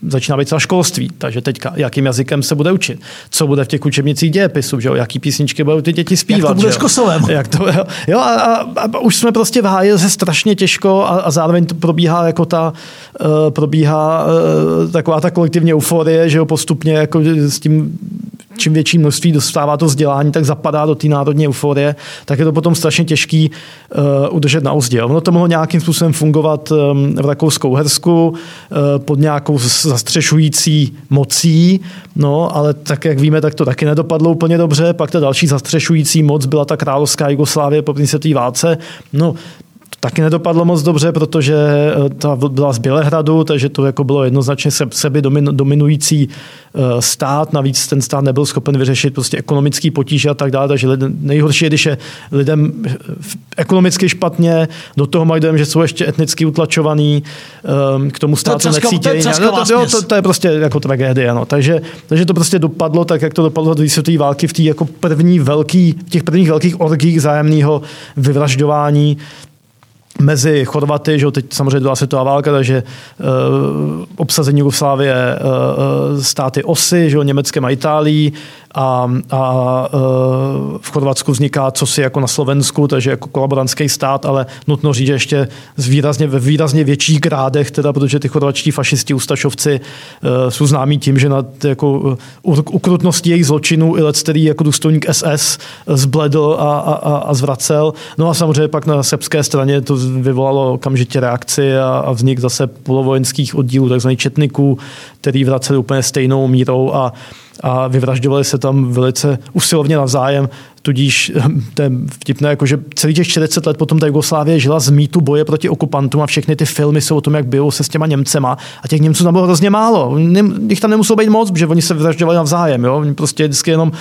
začíná být třeba školství, takže teďka, jakým jazykem se bude učit, co bude v těch učebnicích dějepisu, že jo, jaký písničky budou ty děti zpívat. Jak to bude s Kosovem. Jak to, jo, jo a, a, a už jsme prostě v háji se strašně těžko a, a zároveň to probíhá jako ta, uh, probíhá uh, taková ta kolektivní euforie, že jo, postupně jako s tím, čím větší množství dostává to vzdělání, tak zapadá do té národní euforie, tak je to potom strašně těžký uh, udržet na uzdě. Ono to mohlo nějakým způsobem fungovat um, v Rakousku-Uhersku uh, pod nějakou zastřešující mocí, no, ale tak, jak víme, tak to taky nedopadlo úplně dobře, pak ta další zastřešující moc byla ta královská Jugoslávie po první válce, no, taky nedopadlo moc dobře, protože ta byla z Bělehradu, takže to jako bylo jednoznačně sebe dominující stát, navíc ten stát nebyl schopen vyřešit prostě ekonomický potíže a tak dále, takže nejhorší je, když je lidem ekonomicky špatně, do toho mají dojem, že jsou ještě etnicky utlačovaný, k tomu státu necítějí. To, to, to, to, to je prostě jako tragédie. No. Takže, takže to prostě dopadlo tak, jak to dopadlo do světové války v tý jako první velký, těch prvních velkých orgích zájemného vyvražďování mezi Chorvaty, že teď samozřejmě byla světová válka, takže uh, obsazení Jugoslávie uh, státy osy, že Německem a Itálií a, a uh, v Chorvatsku vzniká cosi jako na Slovensku, takže jako kolaborantský stát, ale nutno říct, že ještě z výrazně, ve výrazně větších grádech, teda, protože ty chorvatští fašisti, ustašovci uh, jsou známí tím, že nad jako, ukrutností jejich zločinů i let, který jako důstojník S S zbledl a, a, a zvracel. No a samozřejmě pak na srbské straně to vyvolalo okamžitě reakci a vznik zase polovojenských oddílů, takzvaných četniků, který vraceli úplně stejnou mírou a, a vyvražďovali se tam velice usilovně navzájem. Tudíž to je vtipné, jakože celý těch čtyřicet let potom ta Jugoslávie žila z mýtu boje proti okupantům a všechny ty filmy jsou o tom, jak bijou se s těma Němcema a těch Němců tam bylo hrozně málo. Jich tam nemuselo být moc, protože oni se vyvražďovali navzájem. Jo? Prostě vždycky jenom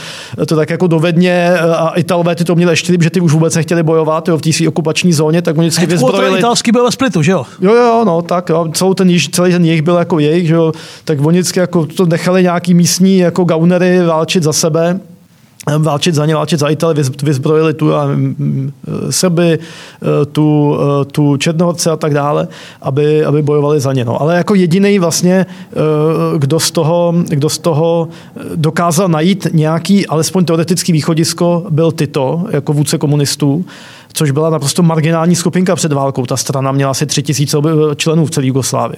to tak jako dovedně a Italové ty to měli ještě, že ty už vůbec nechtěli bojovat jo? V té své okupační zóně, tak oni vždycky vyzbrojili. Italský byl ve Splitu, že jo? Jo, jo, no, tak jo. Celou ten již, celý ten jejich byl jako jejich, že jo? Tak oni vždycky jako to nechali nějaký místní jako gaunery válčit za sebe. Válčit za ně, válčit za Itali, vyzbrojili tu Srby, tu, tu Černohorce a tak dále, aby, aby bojovali za ně. No. Ale jako jediný vlastně, kdo z toho, kdo z toho dokázal najít nějaký, alespoň teoretický východisko, byl Tito, jako vůdce komunistů, což byla naprosto marginální skupinka před válkou. Ta strana měla asi tři tisíce členů v celé Jugoslávii.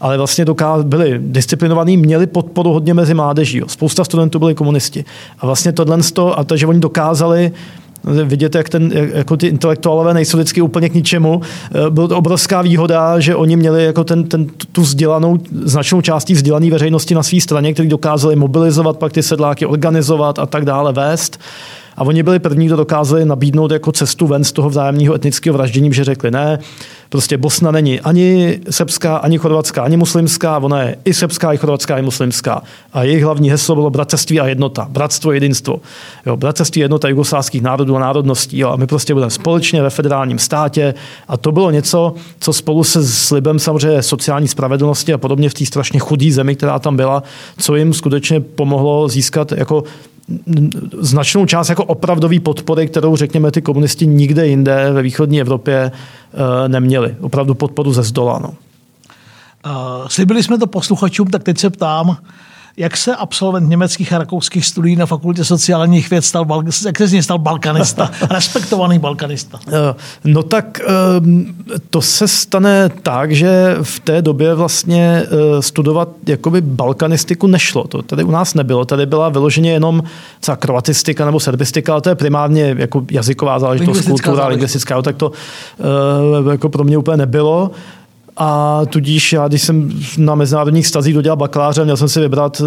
Ale vlastně dokáz- byli disciplinovaní, měli podporu hodně mezi mládeží. Spousta studentů byli komunisti. A vlastně tohle a to, že oni dokázali vidět, jak ten, jako ty intelektuálové nejsou vždycky úplně k ničemu. Byla to obrovská výhoda, že oni měli jako ten, ten, tu vzdělanou, značnou částí vzdělané veřejnosti na své straně, který dokázali mobilizovat, pak ty sedláky organizovat a tak dále vést. A oni byli první, kdo dokázali nabídnout jako cestu ven z toho vzájemného etnického vraždění, že řekli ne, prostě Bosna není ani srbská, ani chorvatská, ani muslimská, ona je i srbská, i chorvatská, i muslimská. A jejich hlavní heslo bylo bratrství a jednota, bratstvo, jedinstvo. Jo, bratrství, jednota jugoslávských národů a národností. Jo, a my prostě budeme společně ve federálním státě. A to bylo něco, co spolu se slibem samozřejmě sociální spravedlnosti a podobně v té strašně chudé zemi, která tam byla, co jim skutečně pomohlo získat jako značnou část jako opravdový podpory, kterou, řekněme, ty komunisti nikde jinde ve východní Evropě neměli. Opravdu podporu ze zdola. No. Uh, slibili jsme to posluchačům, tak teď se ptám, jak se absolvent německých a rakouských studií na fakultě sociálních věd stal, jak se z něj stal balkanista, respektovaný balkanista? No tak to se stane tak, že v té době vlastně studovat jakoby balkanistiku nešlo. To tady u nás nebylo. Tady byla vyloženě jenom třeba kroatistika nebo serbistika, ale to je primárně jako jazyková záležitost, kultura, lingvistická. Tak to jako pro mě úplně nebylo. A tudíž já, když jsem na mezinárodních stazích dodělal bakaláře, měl jsem si vybrat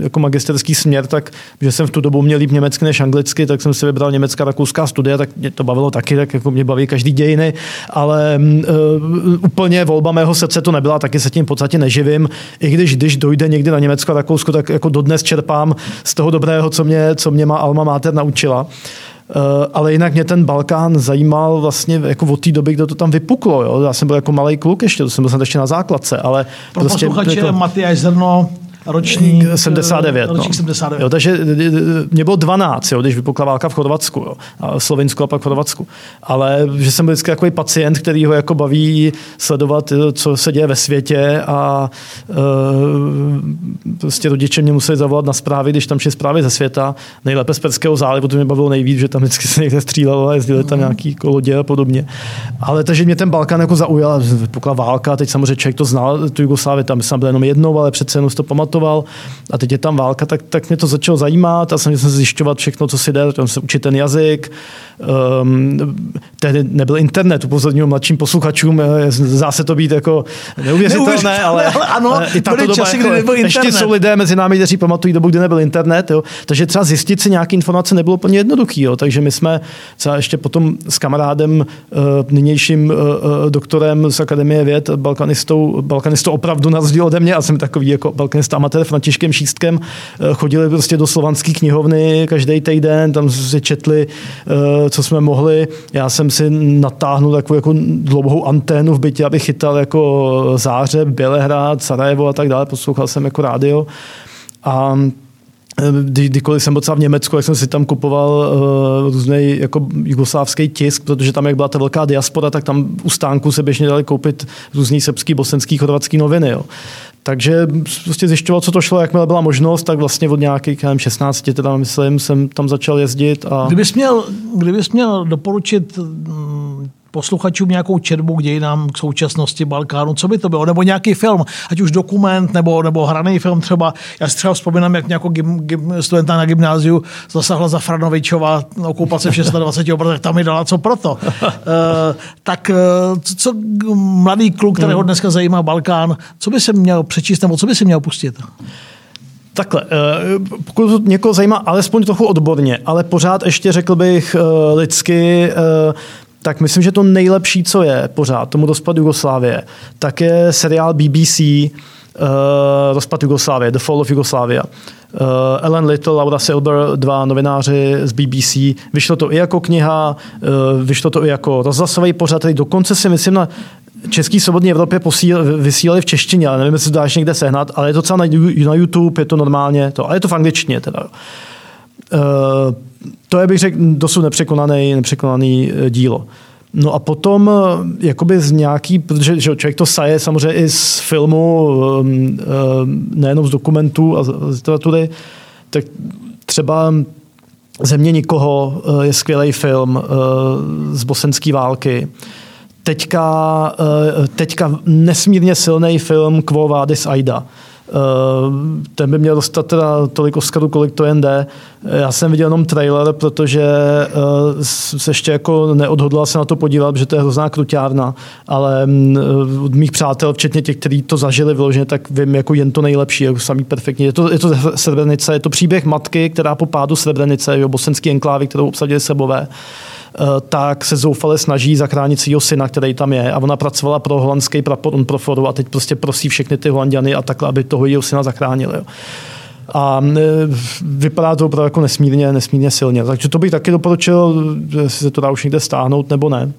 jako magisterský směr, tak že jsem v tu dobu měl líp německy než anglicky, tak jsem si vybral německá rakouská studia, tak mě to bavilo taky, tak jako mě baví každý dějiny, ale uh, úplně volba mého srdce to nebyla, taky se tím v podstatě neživím, i když když dojde někdy na Německo a Rakousko, tak jako dodnes čerpám z toho dobrého, co mě, co mě má alma mater naučila. Ale jinak mě ten Balkán zajímal vlastně jako od té doby, kdy to tam vypuklo. Jo? Já jsem byl jako malej kluk ještě, to jsem byl snad ještě na základce. Ale pro prostě posluchače to... Matyáš Zrno, ročník sedmdesát devět. Ročník no. sedmdesát devět. Jo, takže mě bylo dvanáct, jo, když vypukla válka v Chorvatsku, jo, a Slovinsku a pak v Chorvatsku. Ale že jsem byl vždycky takový pacient, který ho jako baví sledovat, co se děje ve světě, a e, prostě rodiče mě museli zavolat na zprávy, když tam šly zprávy ze světa, nejlépe z Perského zálivu, to mě bavilo nejvíc, že tam vždycky se někde střílelo a jezdili tam nějaký lodě a podobně. Ale takže mě ten Balkán jako zaujal, vypukla válka, teď samozřejmě člověk to znal, tu Jugoslávii tam jsem byl jenom jednou, ale přece jenom to pamatoval, a teď je tam válka, tak, tak mě to začalo zajímat a jsem zjišťovat všechno, co si jde, tam se učit ten jazyk. Um, tehdy nebyl internet, upozorňuji mladším posluchačům, zase to být jako neuvěřitelné, ale, ale ano, ale i tato doba, časy, jako, nebyl ještě internet. Jsou lidé mezi námi, kteří pamatují dobu, kdy nebyl internet, jo. Takže třeba zjistit si nějaké informace nebylo úplně jednoduchý, jo. Takže my jsme třeba ještě potom s kamarádem, nynějším doktorem z Akademie věd, balkanistou, balkanistou opravdu na rozdíl ode mě, a jsem takový jako balkanista amatér, Františkem Šístkem, chodili prostě do slovanské knihovny každý týden, tam se četli, co jsme mohli. Já jsem si natáhnul takovou jako dlouhou anténu v bytě, abych chytal jako zářeb, Bělehrad, Sarajevo a tak dále. Poslouchal jsem jako rádio. A kdykoliv jsem docela v Německu, jak jsem si tam kupoval uh, různej jako jugoslávský tisk, protože tam, jak byla ta velká diaspora, tak tam u stánku se běžně dali koupit různý srbský, bosenský, chorvatský noviny. Jo. Takže prostě zjišťoval, co to šlo, jakmile byla možnost, tak vlastně od nějakých šestnácti, teda myslím, jsem tam začal jezdit. A... Kdybys měl, kdybys měl doporučit posluchačům nějakou četbu k dějinám, k současnosti Balkánu, co by to bylo? Nebo nějaký film, ať už dokument, nebo, nebo hraný film třeba. Já si třeba vzpomínám, jak nějakou gym, gym, studenta na gymnáziu zasahla Zafranovičova okupace v dvacet šesti, protože tam mi dala co proto. E, tak co mladý kluk, kterého dneska zajímá Balkán, co by se měl přečíst, nebo co by se měl pustit? Takhle, pokud někoho zajímá alespoň trochu odborně, ale pořád ještě řekl bych lidsky, tak myslím, že to nejlepší, co je pořád tomu rozpadu Jugoslávie, tak je seriál B B C uh, Rozpad Jugoslávie, The Fall of Jugoslavia. Uh, Ellen Little, Laura Silber, dva novináři z B B C. Vyšlo to i jako kniha, uh, vyšlo to i jako rozhlasový pořad, který dokonce si myslím na Český svobodní Evropě posíl, vysílali v češtině, ale nevím, jestli to dáš někde sehnat, ale je to celá na, na YouTube, je to normálně, to, ale je to v angličtině teda. Uh, To je, bych řekl, dosud nepřekonaný, nepřekonaný dílo. No a potom jakoby z nějaký, protože že člověk to saje samozřejmě i z filmu, nejenom z dokumentů a z literatury, tak třeba Země nikoho je skvělý film z bosenské války. Teďka, teďka nesmírně silný film Quo Vadis Aida. Ten by měl dostat teda tolik Oscarů, kolik to jen jde. Já jsem viděl jenom trailer, protože se ještě jako neodhodlal se na to podívat, protože to je hrozná kruťárna, ale od mých přátel, včetně těch, kteří to zažili vyloženě, tak vím jako jen to nejlepší, jako samý perfektní. Je to, je to Srebrenice, je to příběh matky, která po pádu Srebrenice, jo, bosenský enklávy, kterou obsadili Srbové, tak se zoufale snaží zachránit svýho syna, který tam je, a ona pracovala pro holandský prapor Unproforu a teď prostě prosí všechny ty Holanďany a takhle, aby toho jeho syna zachránili. Jo. A vypadá to opravdu jako nesmírně, nesmírně silně. Takže to bych taky doporučil, jestli se to dá už někde stáhnout nebo ne.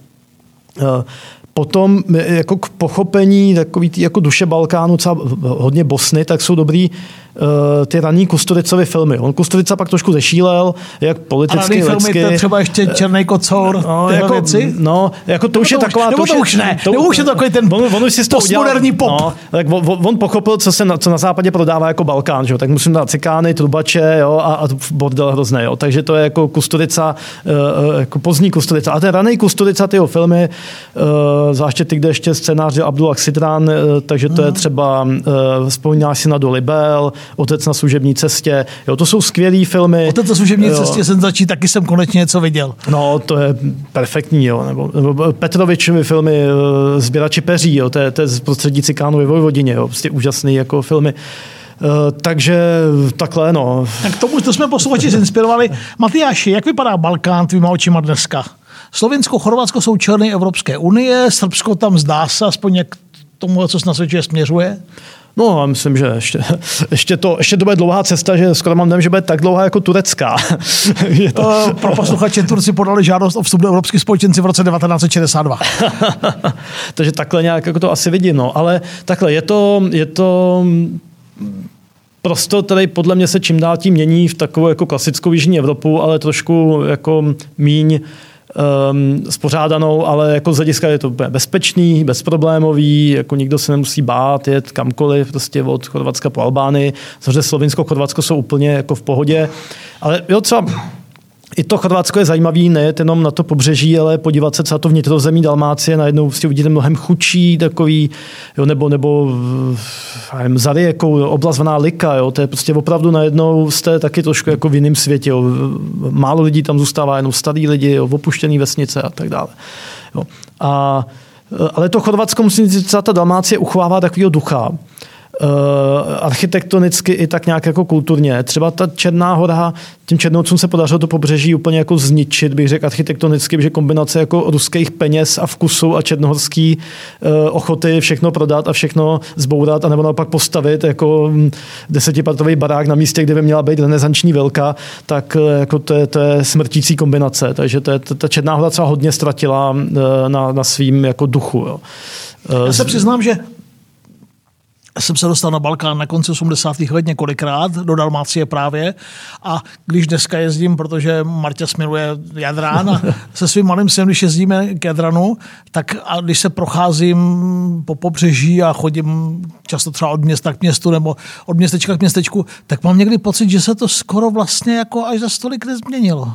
Potom jako k pochopení takový tý, jako duše Balkánu, třeba hodně Bosny, tak jsou dobrý uh, ty raný Kusturicovy filmy. On Kusturica pak trošku zešílel, jak politicky, lidsky. A raný filmy, to třeba ještě Černej kocour, no, tyhle jako, věci? No, jako to, to už je taková... Nebo to už ne, nebo už je takový ten postmoderní pop. No, tak on, on pochopil, co se na, co na západě prodává jako Balkán, že jo? Tak musím dát cikány, trubače, jo, a, a bordel hrozný, jo. Takže to je jako Kusturica, uh, jako pozdní Kusturica. A ten raný Kusturica, tyho filmy, uh, zvláště ty, kde ještě scénář je Abdul Aksidran, takže to je třeba Vzpomínáš si na Dolibel, Otec na služební cestě. Jo, to jsou skvělý filmy. Otec na služební jo. cestě jsem začít, taky jsem konečně něco viděl. No, to je perfektní. Jo. Nebo, nebo Petrovičovi filmy Sběrači peří, jo. To, je, to je z prostředí cikánů ve Vojvodině. Jo. Prostě úžasný jako filmy. Uh, takže takhle, no. Tak tomu to jsme posluchači zinspirovali. Matyáši, jak vypadá Balkán tvýma očima dneska? Slovinsko, Chorvatsko jsou členy Evropské unie, Srbsko tam zdá se, aspoň jak tomu, co se nasvědčuje, směřuje? No, já myslím, že ještě, ještě, to, ještě to bude dlouhá cesta, že skoro mám nevím, že bude tak dlouhá jako turecká. To... Uh, pro posluchače, Turci podali žádost o vstup do Evropské společenství v roce devatenáct set šedesát dva. Takže takhle nějak jako to asi vidím, no. Ale takhle je to... Je to... Prostě tady podle mě se čím dál tím mění v takovou jako klasickou jižní Evropu, ale trošku jako míň um, spořádanou, ale jako z hlediska je to bezpečný, bezproblémový, jako nikdo se nemusí bát, jet kamkoliv, prostě od Chorvatska po Albánii. Samozřejmě Slovinsko, Chorvatsko jsou úplně jako v pohodě, ale jo, třeba i to Chorvatsko je zajímavé, ne jenom na to pobřeží, ale podívat se třeba to vnitrozemí Dalmácie, najednou si uvidíte mnohem chudší takový, jo, nebo, nebo nevím, za riekou, oblast zvaná Lika, jo, to je prostě opravdu najednou jste taky trošku jako v jiném světě, jo. Málo lidí tam zůstává, jenom starý lidi, jo, opuštěný vesnice a tak dále. Jo. A, ale to Chorvatsko musí třeba ta Dalmácie uchovává takovýho ducha. Uh, architektonicky i tak nějak jako kulturně. Třeba ta Černá Hora, tím Černoucům se podařilo to pobřeží úplně jako zničit, bych řekl architektonicky, že kombinace jako ruských peněz a vkusu a černohorský uh, ochoty všechno prodat a všechno zbourat a nebo naopak postavit jako desetipatrový barák na místě, kde by měla být renesanční vilka, tak uh, jako to, je, to je smrtící kombinace. Takže to je, to, ta Černá Hora třeba hodně ztratila uh, na, na svým jako duchu. Jo. Uh, Já se přiznám, že jsem se dostal na Balkán na konci osmdesátých let několikrát, do Dalmácie právě. A když dneska jezdím, protože Marta smiluje Jadrán a se svým malým synem, když jezdíme k Jadranu, tak a když se procházím po pobřeží a chodím často třeba od města k městu nebo od městečka k městečku, tak mám někdy pocit, že se to skoro vlastně jako až za stolik nezměnilo.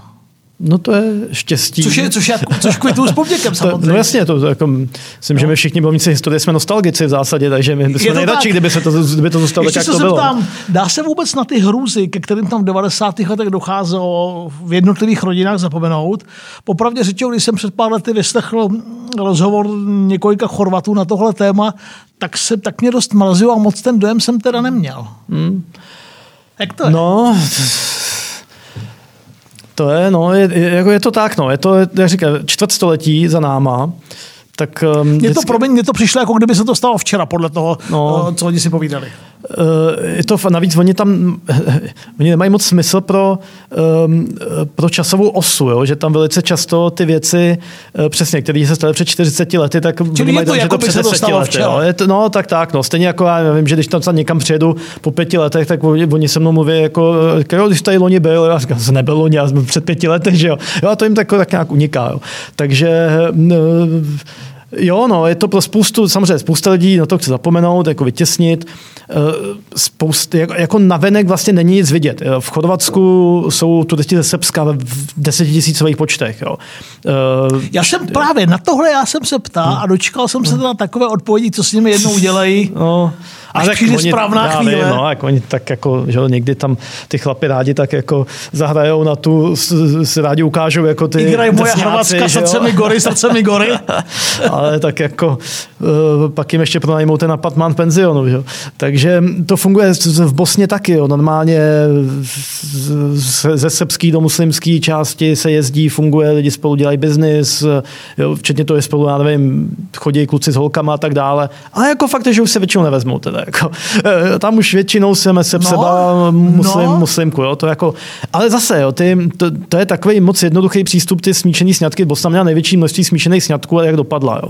No to je štěstí. Což je, což je, což kvituju s povděkem samozřejmě. To, no jasně, to jako, myslím, no. Že my všichni bojovníci historie jsme nostalgici v zásadě, takže my jsme nejradši, kdyby, se to, kdyby to zůstalo tak, jak to bylo. Ptám, dá se vůbec na ty hrůzy, ke kterým tam v devadesátých letech docházelo v jednotlivých rodinách zapomenout? Popravdě řečeno, když jsem před pár lety vyslechl rozhovor několika Chorvatů na tohle téma, tak se tak mě dost mrzilo a moc ten dojem jsem teda neměl. Hmm. Jak to je? No... To je, no, je, je, je to tak, no, je to, jak říkám, čtvrtstoletí za náma, tak... Um, mě to, vždycky... promiň, mě to přišlo, jako kdyby se to stalo včera, podle toho, no, co oni si povídali. Je to, navíc oni tam, oni nemají moc smysl pro, um, pro časovou osu, jo? Že tam velice často ty věci, přesně, které se staly před čtyřiceti lety, tak oni mají tam, jako že to před deseti lety. To, no, tak, tak, no, stejně jako já vím, že když tam někam přijedu po pěti letech, tak oni se mnou mluví, jako, jo, když tady loni byl, já říkám, že nebyl loni, já jsem před pěti lety, že jo, jo, a to jim tak, tak nějak uniká, jo. Takže... No, jo, no, je to pro spoustu, samozřejmě spousta lidí na to chce zapomenout, jako vytěsnit. Spoust, jako, jako navenek vlastně není nic vidět. V Chorvatsku jsou turisti ze Srbska v desetitisícových počtech. Jo. Já jsem právě, na tohle já jsem se ptal a dočkal jsem se na takové odpovědi, co s nimi jednou udělají. No, a tak přijde oni, správná chvíle. Vím, no, jako oni tak jako, že někdy tam ty chlapi rádi tak jako zahrajou na tu, si rádi ukážou jako ty Igraj moja Chorvatska, srdce mi gory, srdce mi gory. Ale tak jako pak jim ještě pronajmou ten apartmán penzionu. Že? Takže to funguje v Bosně taky. Jo. Normálně ze srbský do muslimský části se jezdí, funguje, lidi spolu dělají biznis, včetně toho je spolu, já nevím, chodí kluci s holkama a tak dále. Ale jako fakt je, že už se většinou nevezmou. Teda, jako. Tam už většinou jsme se seba no, muslim, no. muslimku. Jo. To jako, ale zase, jo, ty, to, to je takový moc jednoduchý přístup, ty smíšený sňatky. Bosna měla největší množství smíšených sňatků, ale jak dopadla. Jo.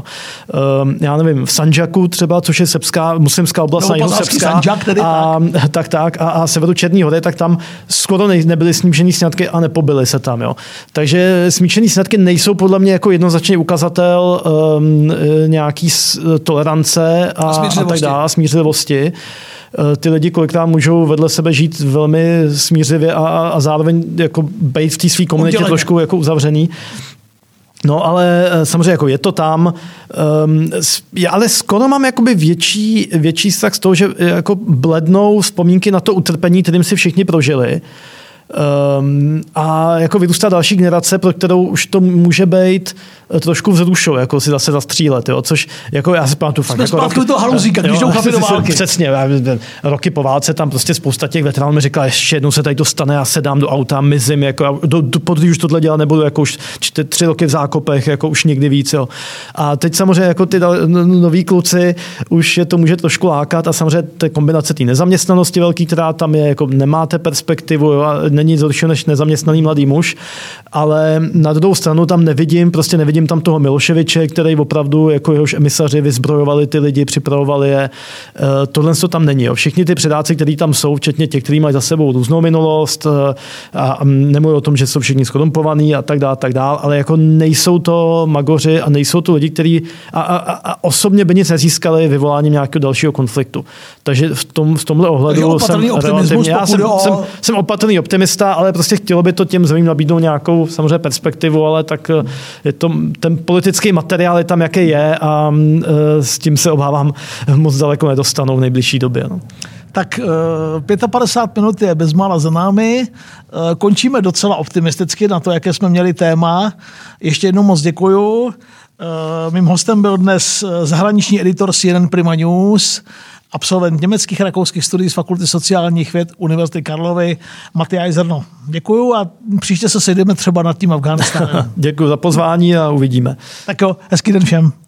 Já nevím, v Sandžaku třeba, což je srbská, muslimská oblast, no, na Srbská, Sandžak, tedy, a, tak. tak tak a, a severu Černý hory, tak tam skoro ne, nebyly smíšený sňatky a nepobyly se tam. Jo. Takže smíšený sňatky nejsou podle mě jako jednoznačný ukazatel um, nějaký tolerance a, a, a tak dále, smířlivosti. Ty lidi kolikrát můžou vedle sebe žít velmi smířivě a, a zároveň jako být v té své komunitě Udělejme. trošku jako uzavřený. No ale samozřejmě jako je to tam, um, ale skoro mám jakoby větší, větší strach z toho, že jako blednou vzpomínky na to utrpení, kterým si všichni prožili. Um, a jako vyrůstá další generace, pro kterou už to může být trošku vzrušou, jako si zase zastřílet, jo, což jako já si pamatuju fakt. Jsme jako zpátky toho haluzíka, když jdou chlapi do války. Přesně, roky po válce tam prostě spousta těch veteránů mi říkala, ještě jednou se tady to stane, já sedám do auta, mizím, jako do, do, podruhé už tohle dělat nebudu, jako už čty, tři roky v zákopech, jako už nikdy víc, jo. A teď samozřejmě jako ty noví kluci už je to může trošku lákat a samozřejmě ta kombinace té nezaměstnanosti velký, která tam je, jako nemáte perspektivu, jo, není zhoršené než nezaměstnaný mladý muž, ale na druhou stranu tam nevidím, prostě nevidím vidím tam toho Miloševiče, který opravdu jako jehož emisaři vyzbrojovali ty lidi, připravovali je. Tohle to tam není. Jo. Všichni ty předáci, kteří tam jsou, včetně těch, kteří mají za sebou různou minulost a nemluví o tom, že jsou všichni skorumpovaní a tak dále, tak dále, ale jako nejsou to magoři a nejsou to lidi, kteří a, a, a osobně by nic nezískali vyvoláním nějakého dalšího konfliktu. Takže v, tom, v tomhle ohledu jsem relativně, já jsem, jsem, jsem opatrný optimista, ale prostě chtělo by to těm zemím nabídnout nějakou samozřejmě perspektivu, ale tak je to, ten politický materiál je tam, jaký je a s tím se obávám moc daleko nedostanou v nejbližší době. No. Tak padesát pět minut je bezmála za námi. Končíme docela optimisticky na to, jaké jsme měli téma. Ještě jednou moc děkuju. Mým hostem byl dnes zahraniční editor C N N Prima News, absolvent německých rakouských studií z Fakulty sociálních věd Univerzity Karlovy, Matyáš Zrno. Děkuju a příště se sejdeme třeba nad tím Afghánistánem. Děkuju za pozvání a uvidíme. Tak jo, hezký den všem.